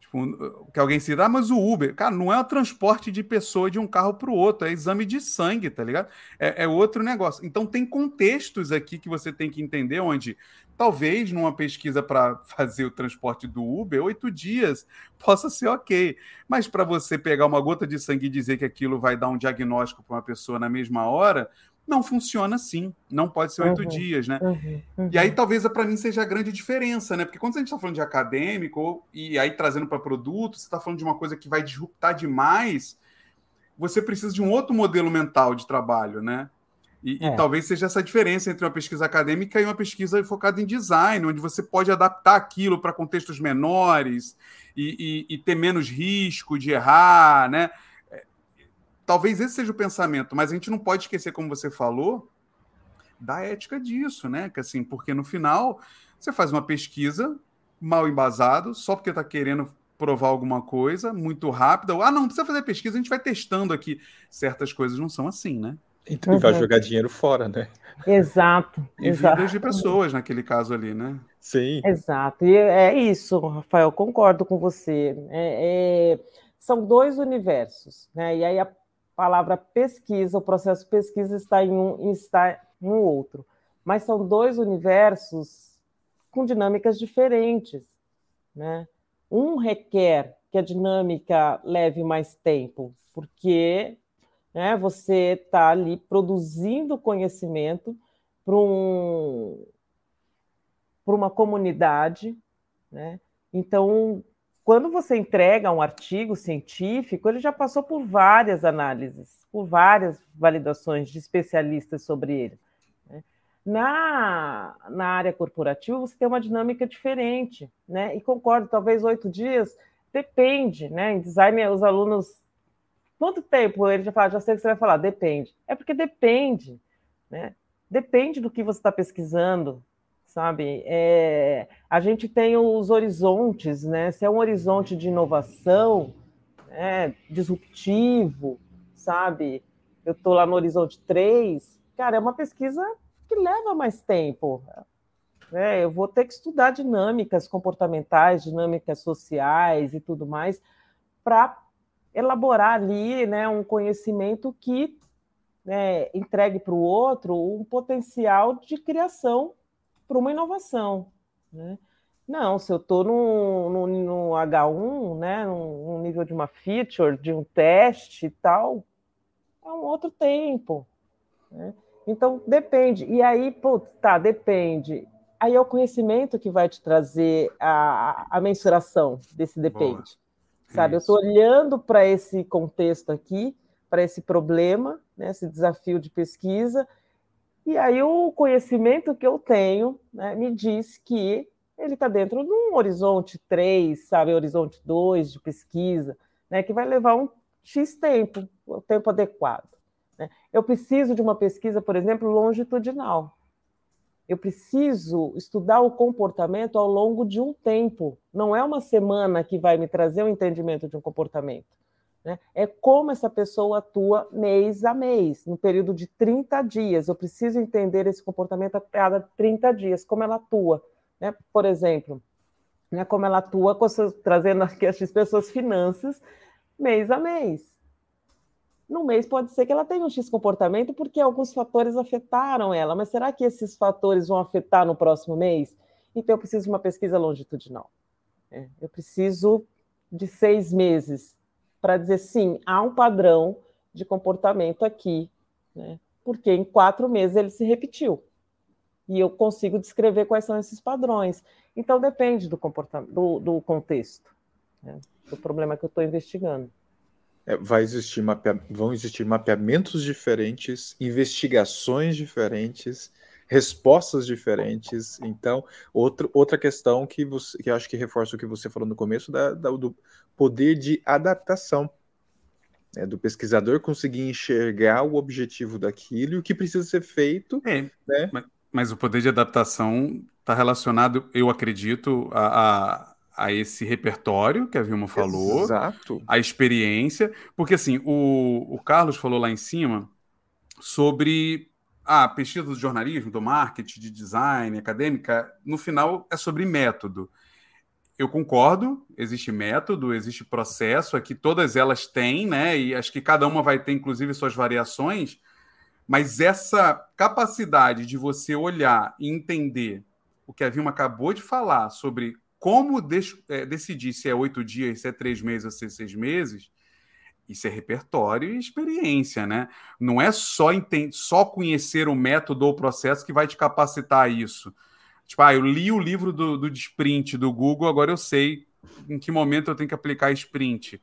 Tipo, que alguém se dá, ah, mas o Uber... Cara, não é o transporte de pessoa de um carro para o outro. É exame de sangue, tá ligado? É, é outro negócio. Então, tem contextos aqui que você tem que entender onde, talvez, numa pesquisa para fazer o transporte do Uber, oito dias possa ser ok. Mas para você pegar uma gota de sangue e dizer que aquilo vai dar um diagnóstico para uma pessoa na mesma hora... Não funciona assim, não pode ser oito uhum, dias, né? Uhum, uhum. E aí talvez para mim seja a grande diferença, né? Porque quando a gente está falando de acadêmico e aí trazendo para produto, você está falando de uma coisa que vai disruptar demais, você precisa de um outro modelo mental de trabalho, né? E, é. e talvez seja essa diferença entre uma pesquisa acadêmica e uma pesquisa focada em design, onde você pode adaptar aquilo para contextos menores e, e, e ter menos risco de errar, né? Talvez esse seja o pensamento, mas a gente não pode esquecer, como você falou, da ética disso, né? Que, assim, porque no final você faz uma pesquisa mal embasado, só porque está querendo provar alguma coisa muito rápida. Ah, não, precisa fazer pesquisa, a gente vai testando aqui. Certas coisas não são assim, né? Então, uhum. vai jogar dinheiro fora, né? Exato. E exato. Vidas de pessoas naquele caso ali, né? Sim. Exato. E é isso, Rafael, concordo com você. É, é... São dois universos, né? E aí a palavra pesquisa, o processo de pesquisa está em um e está em outro. Mas são dois universos com dinâmicas diferentes, né? Um requer que a dinâmica leve mais tempo, porque, né, você está ali produzindo conhecimento para um, para uma comunidade, né? Então, quando você entrega um artigo científico, ele já passou por várias análises, por várias validações de especialistas sobre ele. Na, na área corporativa, você tem uma dinâmica diferente, né? E concordo, talvez oito dias, depende, né? Em design, os alunos... Quanto tempo ele já fala? Já sei o que você vai falar, depende. É porque depende, né? Depende do que você está pesquisando, sabe? É, a gente tem os horizontes, né? Se é um horizonte de inovação, né, disruptivo, sabe? Eu estou lá no horizonte três, cara, é uma pesquisa que leva mais tempo. É, eu vou ter que estudar dinâmicas comportamentais, dinâmicas sociais e tudo mais para elaborar ali, né, um conhecimento que, né, entregue para o outro um potencial de criação para uma inovação, né? Não, se eu estou no, no, no agá um, né, no, no nível de uma feature, de um teste e tal, é um outro tempo, né? Então, depende. E aí, pô, tá, depende. Aí é o conhecimento que vai te trazer a, a mensuração desse depende. Boa. Sabe? É, eu estou olhando para esse contexto aqui, para esse problema, né, esse desafio de pesquisa. E aí o conhecimento que eu tenho, né, me diz que ele está dentro de um horizonte três, sabe, horizonte dois de pesquisa, né, que vai levar um X tempo, o tempo adequado, né? Eu preciso de uma pesquisa, por exemplo, longitudinal. Eu preciso estudar o comportamento ao longo de um tempo. Não é uma semana que vai me trazer o entendimento de um comportamento, né? É como essa pessoa atua mês a mês, no período de trinta dias. Eu preciso entender esse comportamento a cada trinta dias, como ela atua, né? Por exemplo, né, como ela atua, com seus, trazendo aqui as pessoas finanças, mês a mês. No mês pode ser que ela tenha um X comportamento porque alguns fatores afetaram ela, mas será que esses fatores vão afetar no próximo mês? Então, eu preciso de uma pesquisa longitudinal. Né? Eu preciso de seis meses para dizer, sim, há um padrão de comportamento aqui, né? Porque em quatro meses ele se repetiu. E eu consigo descrever quais são esses padrões. Então, depende do, comportamento, do, do contexto, né? Do problema que eu estou investigando. É, vai existir mapea... Vão existir mapeamentos diferentes, investigações diferentes, respostas diferentes. Então, outro, outra questão que, você, que eu acho que reforça o que você falou no começo, da, da, do poder de adaptação, né? Do pesquisador conseguir enxergar o objetivo daquilo e o que precisa ser feito. É, né? mas, mas o poder de adaptação está relacionado, eu acredito, a... a... a esse repertório que a Vilma falou, Exato. A experiência, porque assim, o, o Carlos falou lá em cima sobre a ah, pesquisa do jornalismo, do marketing, de design, acadêmica, no final é sobre método. Eu concordo, existe método, existe processo, aqui todas elas têm, né, e acho que cada uma vai ter inclusive suas variações, mas essa capacidade de você olhar e entender o que a Vilma acabou de falar sobre como de- é, decidir se é oito dias, se é três meses, se é seis meses, isso é repertório e experiência, né? Não é só, entend- só conhecer o método ou o processo que vai te capacitar a isso. Tipo, ah, eu li o livro do, do Sprint do Google, agora eu sei em que momento eu tenho que aplicar Sprint.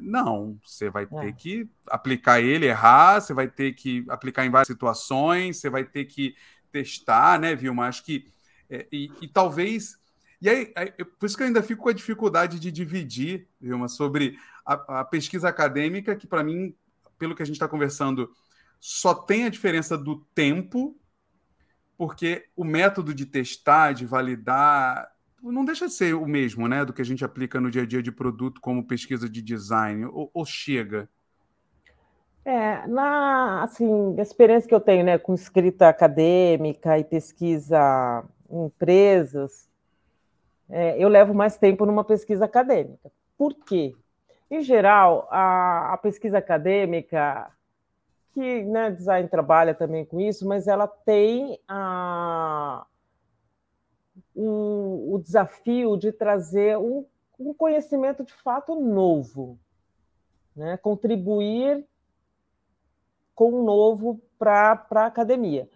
Não, você vai ter é. que aplicar ele, errar, você vai ter que aplicar em várias situações, você vai ter que testar, né, Vilma? Acho que... É, e, e talvez... E aí, aí, por isso que eu ainda fico com a dificuldade de dividir, Vilma, sobre a, a pesquisa acadêmica, que para mim, pelo que a gente está conversando, só tem a diferença do tempo, porque o método de testar, de validar, não deixa de ser o mesmo, né, do que a gente aplica no dia a dia de produto como pesquisa de design, ou, ou chega? É, na assim, a experiência que eu tenho, né, com escrita acadêmica e pesquisa em empresas, É, eu levo mais tempo numa pesquisa acadêmica. Por quê? Em geral, a, a pesquisa acadêmica, que né, design trabalha também com isso, mas ela tem a, um, o desafio de trazer um, um conhecimento de fato novo, né? Contribuir com o novo para a academia.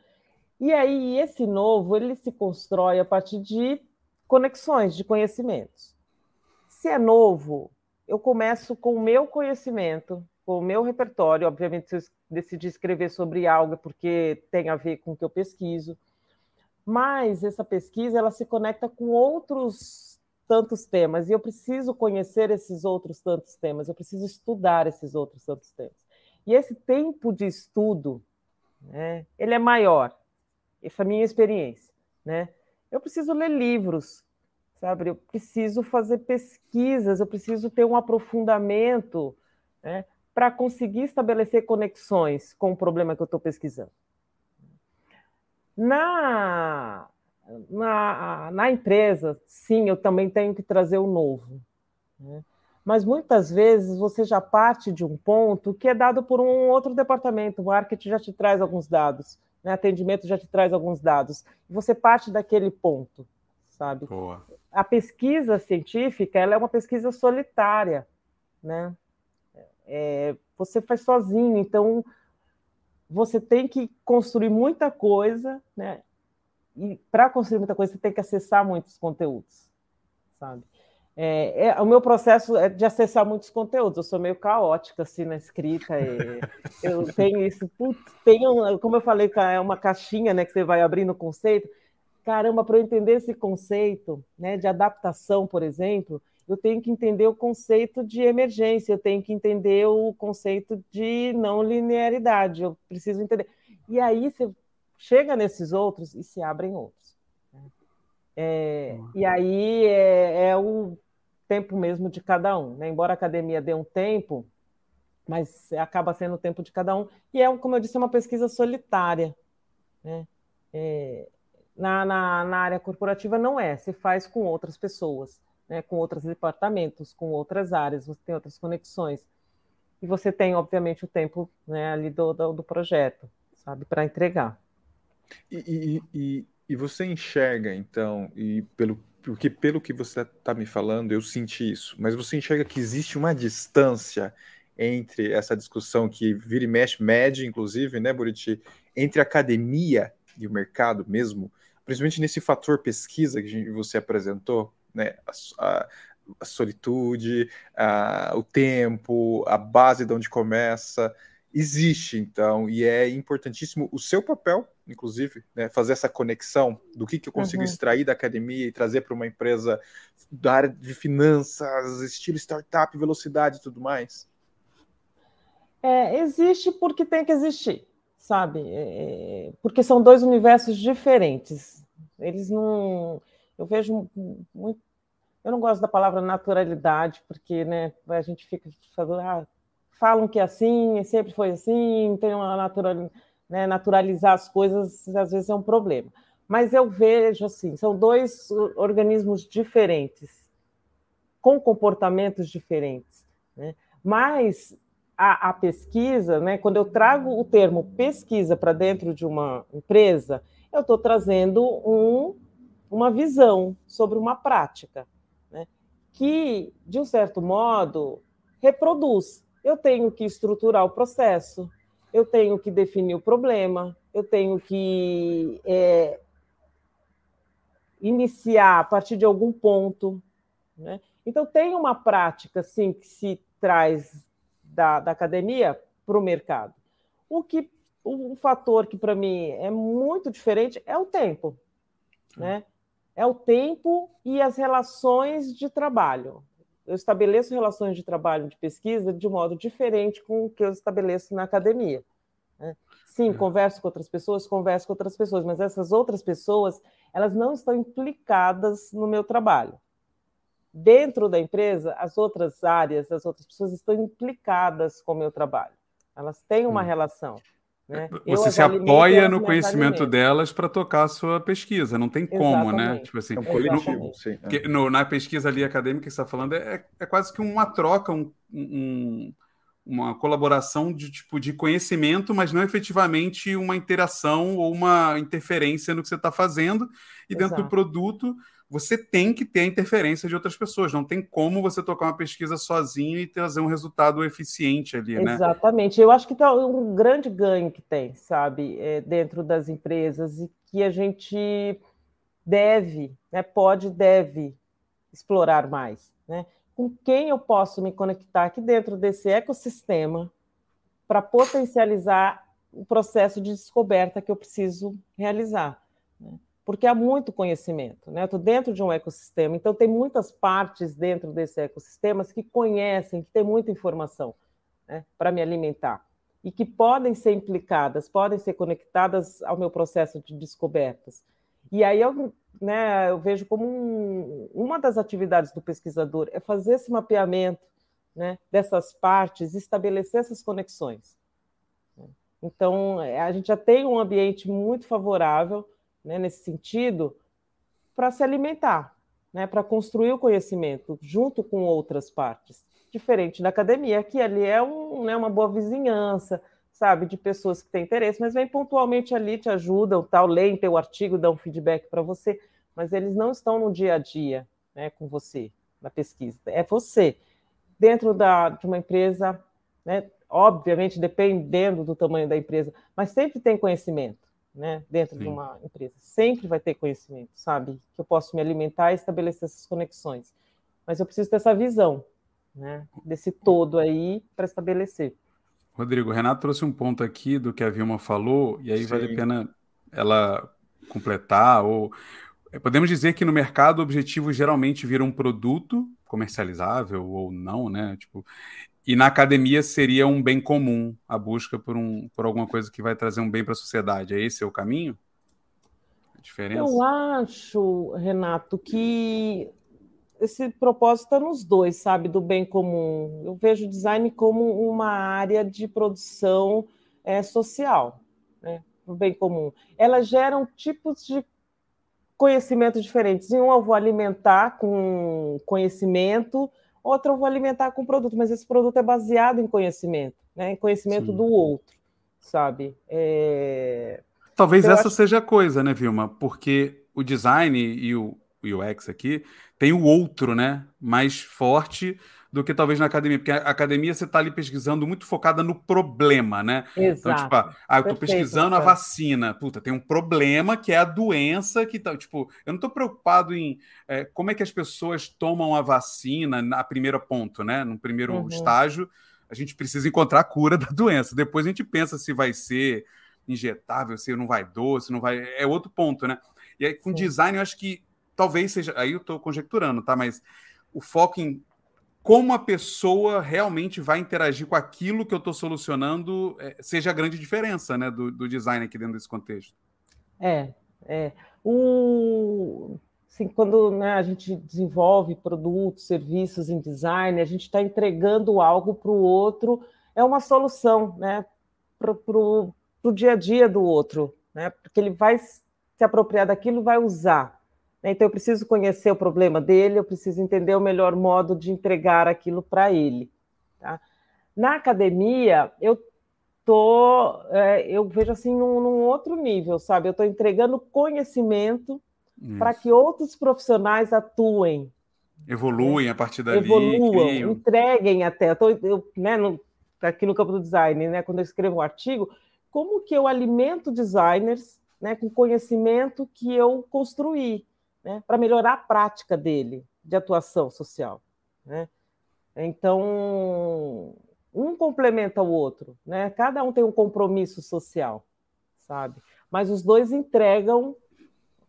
E aí, esse novo ele se constrói a partir de conexões de conhecimentos. Se é novo, eu começo com o meu conhecimento, com o meu repertório. Obviamente, se eu decidir escrever sobre algo, é porque tem a ver com o que eu pesquiso. Mas essa pesquisa ela se conecta com outros tantos temas, e eu preciso conhecer esses outros tantos temas, eu preciso estudar esses outros tantos temas. E esse tempo de estudo, né, ele é maior. Essa é a minha experiência, né? Eu preciso ler livros, sabe? Eu preciso fazer pesquisas, eu preciso ter um aprofundamento, né, para conseguir estabelecer conexões com o problema que eu estou pesquisando. Na, na, na empresa, sim, eu também tenho que trazer o novo, né? Mas muitas vezes você já parte de um ponto que é dado por um outro departamento, o marketing já te traz alguns dados. Atendimento já te traz alguns dados. Você parte daquele ponto, sabe? Boa. A pesquisa científica ela é uma pesquisa solitária, né? É, você faz sozinho, então você tem que construir muita coisa, né? E para construir muita coisa, você tem que acessar muitos conteúdos, sabe? É, é, o meu processo é de acessar muitos conteúdos, eu sou meio caótica assim, na escrita, e eu tenho isso, putz, tenho, como eu falei, é uma caixinha, né, que você vai abrindo o conceito, caramba, para eu entender esse conceito, né, de adaptação, por exemplo, eu tenho que entender o conceito de emergência, eu tenho que entender o conceito de não linearidade, eu preciso entender, e aí você chega nesses outros e se abrem outros, né? É, e aí é, é o tempo mesmo de cada um, né? Embora a academia dê um tempo, mas acaba sendo o tempo de cada um, e é, como eu disse, uma pesquisa solitária, né? É, na, na, na área corporativa não é, se faz com outras pessoas, né? Com outros departamentos, com outras áreas, você tem outras conexões, e você tem, obviamente, o tempo, né, ali do, do, do projeto, sabe, para entregar. E, e, e E você enxerga, então, e pelo, porque pelo que você está me falando, eu senti isso, mas você enxerga que existe uma distância entre essa discussão que vira e mexe, mede, inclusive, né, Buriti, entre a academia e o mercado mesmo, principalmente nesse fator pesquisa que você apresentou, né, a, a, a solitude, a, o tempo, a base de onde começa... Existe, então, e é importantíssimo o seu papel, inclusive, né, fazer essa conexão do que, que eu consigo uhum. extrair da academia e trazer para uma empresa da área de finanças, estilo startup, velocidade e tudo mais. É, existe porque tem que existir, sabe? É, porque são dois universos diferentes. Eles não... Eu vejo muito... Eu não gosto da palavra naturalidade, porque, né, a gente fica falando... Ah, falam que é assim, sempre foi assim, tem uma natural, né, naturalizar as coisas, às vezes é um problema. Mas eu vejo assim, são dois organismos diferentes, com comportamentos diferentes, né? Mas a, a pesquisa, né, quando eu trago o termo pesquisa para dentro de uma empresa, eu estou trazendo um, uma visão sobre uma prática, né, que, de um certo modo, reproduz. Eu tenho que estruturar o processo, eu tenho que definir o problema, eu tenho que é, iniciar a partir de algum ponto, né? Então, tem uma prática sim, que se traz da, da academia para o mercado. O que, um fator que, para mim, é muito diferente é o tempo. Né? É o tempo e as relações de trabalho. Eu estabeleço relações de trabalho, de pesquisa, de um modo diferente com o que eu estabeleço na academia. Né? Sim, converso com outras pessoas, converso com outras pessoas, mas essas outras pessoas, elas não estão implicadas no meu trabalho. Dentro da empresa, as outras áreas, as outras pessoas estão implicadas com o meu trabalho. Elas têm uma hum. relação. Né? Você se apoia no conhecimento alimentos. delas para tocar a sua pesquisa, não tem como, Exatamente. né? Tipo assim, é um coletivo, sim. É. No, na pesquisa ali acadêmica que você está falando, é, é quase que uma troca, um, um, uma colaboração de, tipo, de conhecimento, mas não efetivamente uma interação ou uma interferência no que você está fazendo. E Exato. dentro do produto, você tem que ter a interferência de outras pessoas, não tem como você tocar uma pesquisa sozinho e trazer um resultado eficiente ali, né? Exatamente, eu acho que tá um grande ganho que tem, sabe, é, dentro das empresas e que a gente deve, né, pode, deve explorar mais, né? Com quem eu posso me conectar aqui dentro desse ecossistema para potencializar o processo de descoberta que eu preciso realizar, né? Porque há muito conhecimento, né? Eu estou dentro de um ecossistema, então tem muitas partes dentro desse ecossistema que conhecem, que tem muita informação, né, para me alimentar e que podem ser implicadas, podem ser conectadas ao meu processo de descobertas. E aí eu, né, eu vejo como um, uma das atividades do pesquisador é fazer esse mapeamento, né, dessas partes, estabelecer essas conexões. Então, a gente já tem um ambiente muito favorável, né, nesse sentido, para se alimentar, né, para construir o conhecimento junto com outras partes, diferente da academia, que ali é um, né, uma boa vizinhança, sabe, de pessoas que têm interesse, mas vem pontualmente ali, te ajudam, tal, leem teu artigo, dão feedback para você, mas eles não estão no dia a dia, né, com você, na pesquisa, é você. Dentro da, de uma empresa, né, obviamente dependendo do tamanho da empresa, mas sempre tem conhecimento. Né, dentro Sim. de uma empresa, sempre vai ter conhecimento, sabe? Que eu posso me alimentar e estabelecer essas conexões. Mas eu preciso dessa visão, né, desse todo aí para estabelecer. Rodrigo, o Renato trouxe um ponto aqui do que a Vilma falou, e aí Sim. vale a pena ela completar. Ou... Podemos dizer que no mercado o objetivo geralmente vira um produto comercializável ou não, né? Tipo... E na academia seria um bem comum a busca por, um, por alguma coisa que vai trazer um bem para a sociedade. É esse o caminho? A diferença? Eu acho, Renato, que esse propósito está nos dois, sabe? Do bem comum. Eu vejo o design como uma área de produção é, social, né? O bem comum. Ela gera um tipo de conhecimento diferentes. Em um eu vou alimentar com conhecimento, outra eu vou alimentar com produto, mas esse produto é baseado em conhecimento, né? Em conhecimento Sim. do outro, sabe? É... Talvez eu essa acho... seja a coisa, né, Vilma? Porque o design e o U X aqui tem o outro, né? Mais forte do que talvez na academia. Porque a academia você está ali pesquisando muito focada no problema, né? Exato. Então, tipo, ah, eu estou pesquisando a vacina. Puta, tem um problema que é a doença que tá, tipo, eu não estou preocupado em é, como é que as pessoas tomam a vacina na primeira ponto, né? No primeiro uhum. estágio, a gente precisa encontrar a cura da doença. Depois a gente pensa se vai ser injetável, se não vai dor, se não vai... É outro ponto, né? E aí, com Sim. design, eu acho que talvez seja... Aí eu estou conjecturando, tá? Mas o foco em como a pessoa realmente vai interagir com aquilo que eu estou solucionando seja a grande diferença, né? Do, do design aqui dentro desse contexto. É, é. O... Assim, quando, né, a gente desenvolve produtos, serviços em design, a gente está entregando algo para o outro, é uma solução, né? Para o... para o dia a dia do outro, né? Porque ele vai se apropriar daquilo, vai usar. Né? Então, eu preciso conhecer o problema dele, eu preciso entender o melhor modo de entregar aquilo para ele. Tá? Na academia, eu, tô, é, eu vejo assim num, num outro nível, sabe? Eu estou entregando conhecimento para que outros profissionais atuem. Evoluem, né? A partir dali. Evoluam, criam. Entreguem até. Eu tô, eu, né, no, aqui no campo do design, né, quando eu escrevo um artigo... Como que eu alimento designers, né, com conhecimento que eu construí, né, para melhorar a prática dele de atuação social, né? Então, um complementa o outro, né? Cada um tem um compromisso social, sabe? Mas os dois entregam,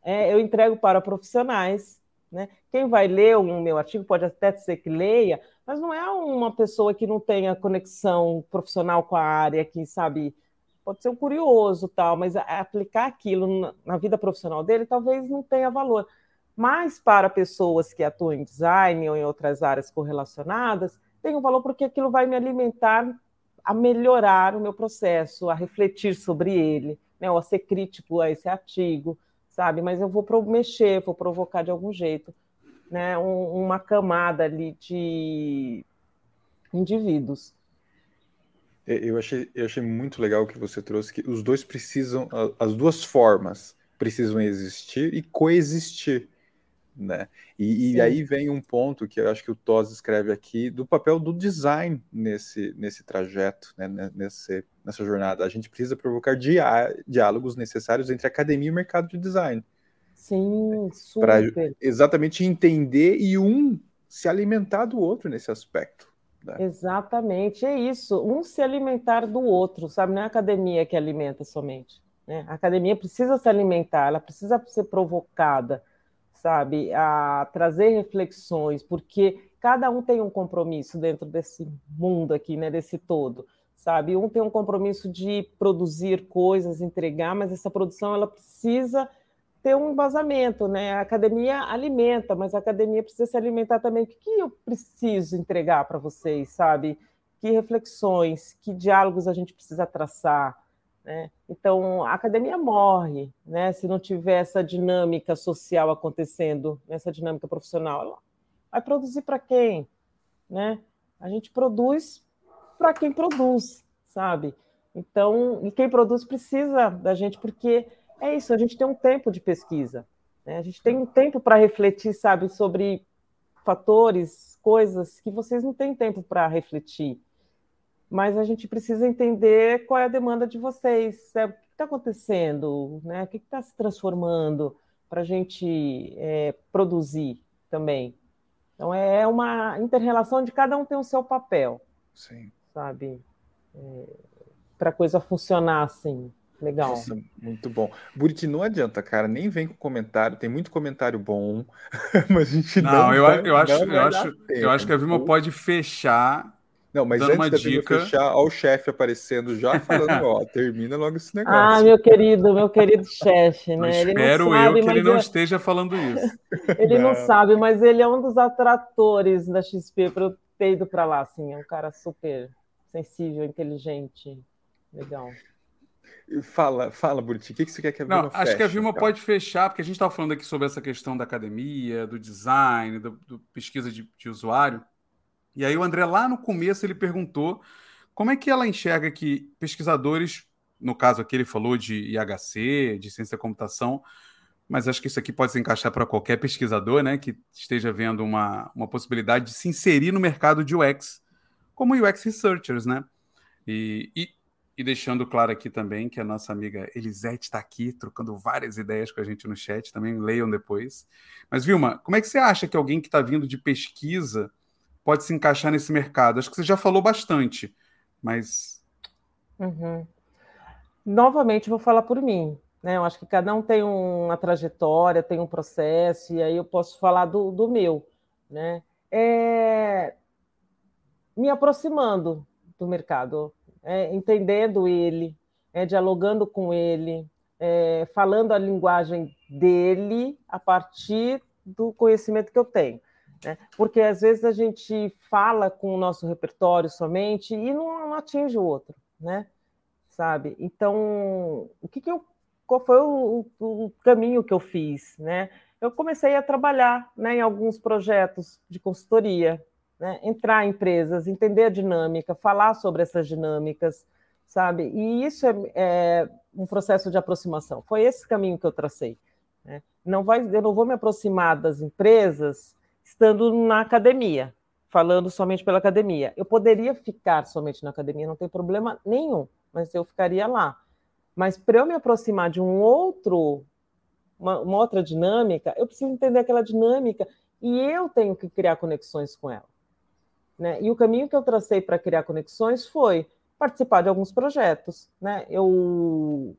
é, eu entrego para profissionais, né? Quem vai ler o meu artigo pode até ser que leia, mas não é uma pessoa que não tenha conexão profissional com a área, que sabe... Pode ser um curioso, tal, mas aplicar aquilo na vida profissional dele talvez não tenha valor. Mas para pessoas que atuam em design ou em outras áreas correlacionadas, tem um valor porque aquilo vai me alimentar a melhorar o meu processo, a refletir sobre ele, né? Ou a ser crítico a esse artigo, sabe? Mas eu vou mexer, vou provocar de algum jeito, né? Um, uma camada ali de indivíduos. Eu achei, eu achei muito legal o que você trouxe, que os dois precisam, as duas formas precisam existir e coexistir, né? E, e aí vem um ponto que eu acho que o Toys escreve aqui, do papel do design nesse, nesse trajeto, né? Nesse, nessa jornada. A gente precisa provocar diá- diálogos necessários entre academia e mercado de design. Sim, super. Para exatamente entender e um se alimentar do outro nesse aspecto. É. Exatamente, é isso, um se alimentar do outro, sabe? Não é a academia que alimenta somente, né? A academia precisa se alimentar, ela precisa ser provocada, sabe? A trazer reflexões, porque cada um tem um compromisso dentro desse mundo aqui, né? Desse todo, sabe? Um tem um compromisso de produzir coisas, entregar, mas essa produção ela precisa ter um embasamento, né? A academia alimenta, mas a academia precisa se alimentar também. O que eu preciso entregar para vocês, sabe? Que reflexões, que diálogos a gente precisa traçar, né? Então, a academia morre, né? Se não tiver essa dinâmica social acontecendo, essa dinâmica profissional, ela vai produzir para quem, né? A gente produz para quem produz, sabe? Então, e quem produz precisa da gente, porque... É isso, a gente tem um tempo de pesquisa, né? A gente tem um tempo para refletir, sabe, sobre fatores, coisas que vocês não têm tempo para refletir. Mas a gente precisa entender qual é a demanda de vocês, sabe? O que está acontecendo, né? O que está se transformando para a gente é, produzir também. Então é uma inter-relação de cada um tem o seu papel, Sim. sabe, é, para a coisa funcionar assim. Legal. Nossa, muito bom. Buriti, não adianta, cara, nem vem com comentário, tem muito comentário bom, mas a gente não... Não, eu, vai, eu, acho, não eu, acho, eu acho que a Vilma pode fechar... Não, mas antes uma da Vilma fechar, ó o chefe aparecendo já, falando, ó, termina logo esse negócio. Ah, meu querido, meu querido chefe, né? Ele espero não sabe, eu que ele não eu... esteja falando isso. Ele não. não sabe, mas ele é um dos atratores da X P para eu ter ido para lá, assim, é um cara super sensível, inteligente, legal. Fala, fala, Buriti, o que você quer que a Vilma Não, feche? Acho que a Vilma então. Pode fechar, porque a gente estava falando aqui sobre essa questão da academia, do design, do, do pesquisa de, de usuário, e aí o André, lá no começo, ele perguntou como é que ela enxerga que pesquisadores no caso aqui ele falou de I H C, de ciência da computação, mas acho que isso aqui pode se encaixar para qualquer pesquisador, né, que esteja vendo uma, uma possibilidade de se inserir no mercado de U X, como U X Researchers, né? E, e, e deixando claro aqui também que a nossa amiga Elisabeth está aqui, trocando várias ideias com a gente no chat, também leiam depois. Mas, Vilma, como é que você acha que alguém que está vindo de pesquisa pode se encaixar nesse mercado? Acho que você já falou bastante, mas... Uhum. Novamente, vou falar por mim, né? Eu acho que cada um tem uma trajetória, tem um processo, e aí eu posso falar do, do meu, né? É... me aproximando do mercado, é, entendendo ele, é, dialogando com ele, é, falando a linguagem dele a partir do conhecimento que eu tenho. Né? Porque, às vezes, a gente fala com o nosso repertório somente e não, não atinge o outro, né? Sabe? Então, o que que eu, qual foi o, o, o caminho que eu fiz, né? Eu comecei a trabalhar, né, em alguns projetos de consultoria, né? Entrar em empresas, entender a dinâmica, falar sobre essas dinâmicas, sabe? E isso é, é um processo de aproximação. Foi esse caminho que eu tracei, né? Não vai, eu não vou me aproximar das empresas estando na academia, falando somente pela academia. Eu poderia ficar somente na academia, não tem problema nenhum, mas eu ficaria lá. Mas para eu me aproximar de um outro, uma, uma outra dinâmica, eu preciso entender aquela dinâmica e eu tenho que criar conexões com ela. Né? E o caminho que eu tracei para criar conexões foi participar de alguns projetos. Né? Eu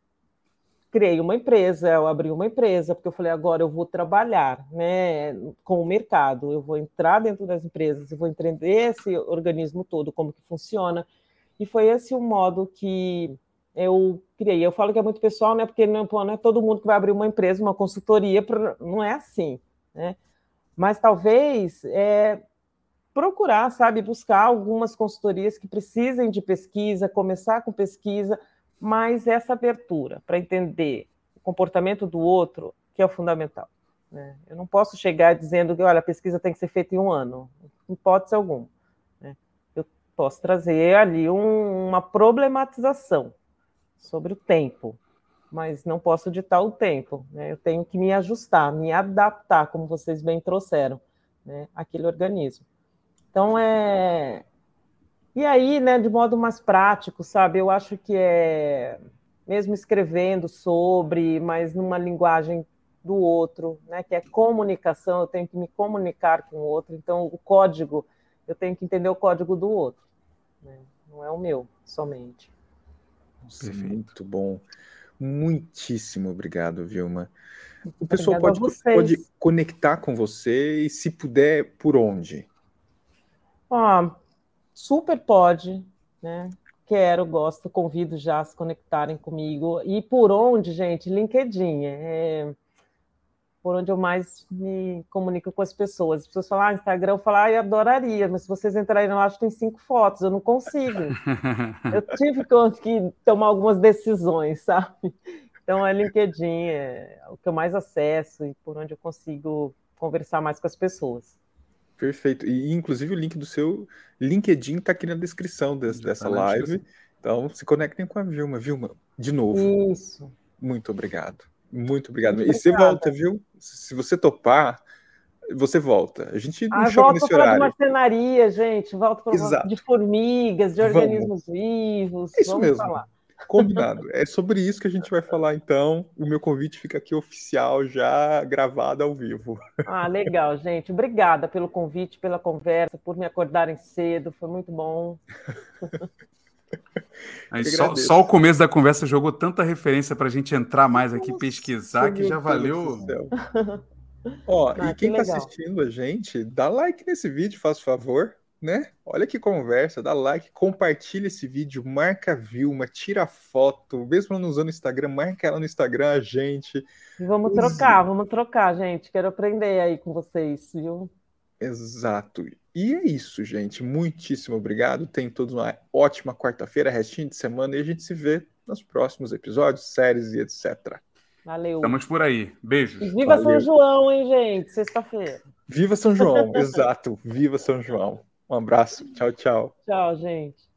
criei uma empresa, eu abri uma empresa, porque eu falei, agora eu vou trabalhar, né, com o mercado, eu vou entrar dentro das empresas, eu vou entender esse organismo todo, como que funciona. E foi esse o modo que eu criei. Eu falo que é muito pessoal, né, porque não, não é todo mundo que vai abrir uma empresa, uma consultoria, não é assim, né? Mas talvez é, procurar, sabe, buscar algumas consultorias que precisem de pesquisa, começar com pesquisa, mas essa abertura para entender o comportamento do outro que é o fundamental, né? Eu não posso chegar dizendo que, olha, a pesquisa tem que ser feita em um ano, em hipótese alguma, né? Eu posso trazer ali um, uma problematização sobre o tempo, mas não posso ditar o tempo, né? Eu tenho que me ajustar, me adaptar, como vocês bem trouxeram, né, àquele organismo. Então, é... E aí, né, de modo mais prático, sabe, eu acho que é mesmo escrevendo sobre, mas numa linguagem do outro, né, que é comunicação, eu tenho que me comunicar com o outro, então o código, eu tenho que entender o código do outro, né? Não é o meu somente. Nossa, muito bom. Muitíssimo obrigado, Vilma. O pessoal pode, pode conectar com você e, se puder, por onde? Ah, super pode, né? Quero, gosto, convido já a se conectarem comigo. E por onde, gente? LinkedIn. É por onde eu mais me comunico com as pessoas. As pessoas falam, ah, Instagram, eu falo, ah, eu adoraria, mas se vocês entrarem lá, acho que tem cinco fotos, eu não consigo. Eu tive que tomar algumas decisões, sabe? Então, é LinkedIn, é o que eu mais acesso e por onde eu consigo conversar mais com as pessoas. Perfeito. E, inclusive, o link do seu LinkedIn está aqui na descrição des, dessa live. Então, se conectem com a Vilma. Vilma, de novo. Isso. Muito obrigado. Muito obrigado. Muito e obrigada. Você volta, viu? Se você topar, você volta. A gente não ah, chama nesse horário. Volta para de marcenaria, gente. Volta para de formigas, de organismos Vamos. vivos. É isso Vamos mesmo. Falar. Combinado. É sobre isso que a gente vai falar, então. O meu convite fica aqui oficial, já gravado ao vivo. Ah, legal, gente. Obrigada pelo convite, pela conversa, por me acordarem cedo. Foi muito bom. Aí, só, só o começo da conversa jogou tanta referência para a gente entrar mais aqui, nossa, pesquisar, que já valeu. Ó, ah, e quem está que assistindo a gente, dá like nesse vídeo, faz favor. Né? Olha que conversa, dá like, compartilha esse vídeo, marca a Vilma, tira foto, mesmo não usando o Instagram, marca ela no Instagram, a gente. Vamos Usa. trocar, vamos trocar, gente. Quero aprender aí com vocês, viu? Exato. E é isso, gente. Muitíssimo obrigado. Tenham todos uma ótima quarta-feira, restinho de semana, e a gente se vê nos próximos episódios, séries e etcétera. Valeu. Estamos por aí. Beijos. E viva Valeu. São João, hein, gente? Sexta-feira. Viva São João, exato. Viva São João. Um abraço. Tchau, tchau. Tchau, gente.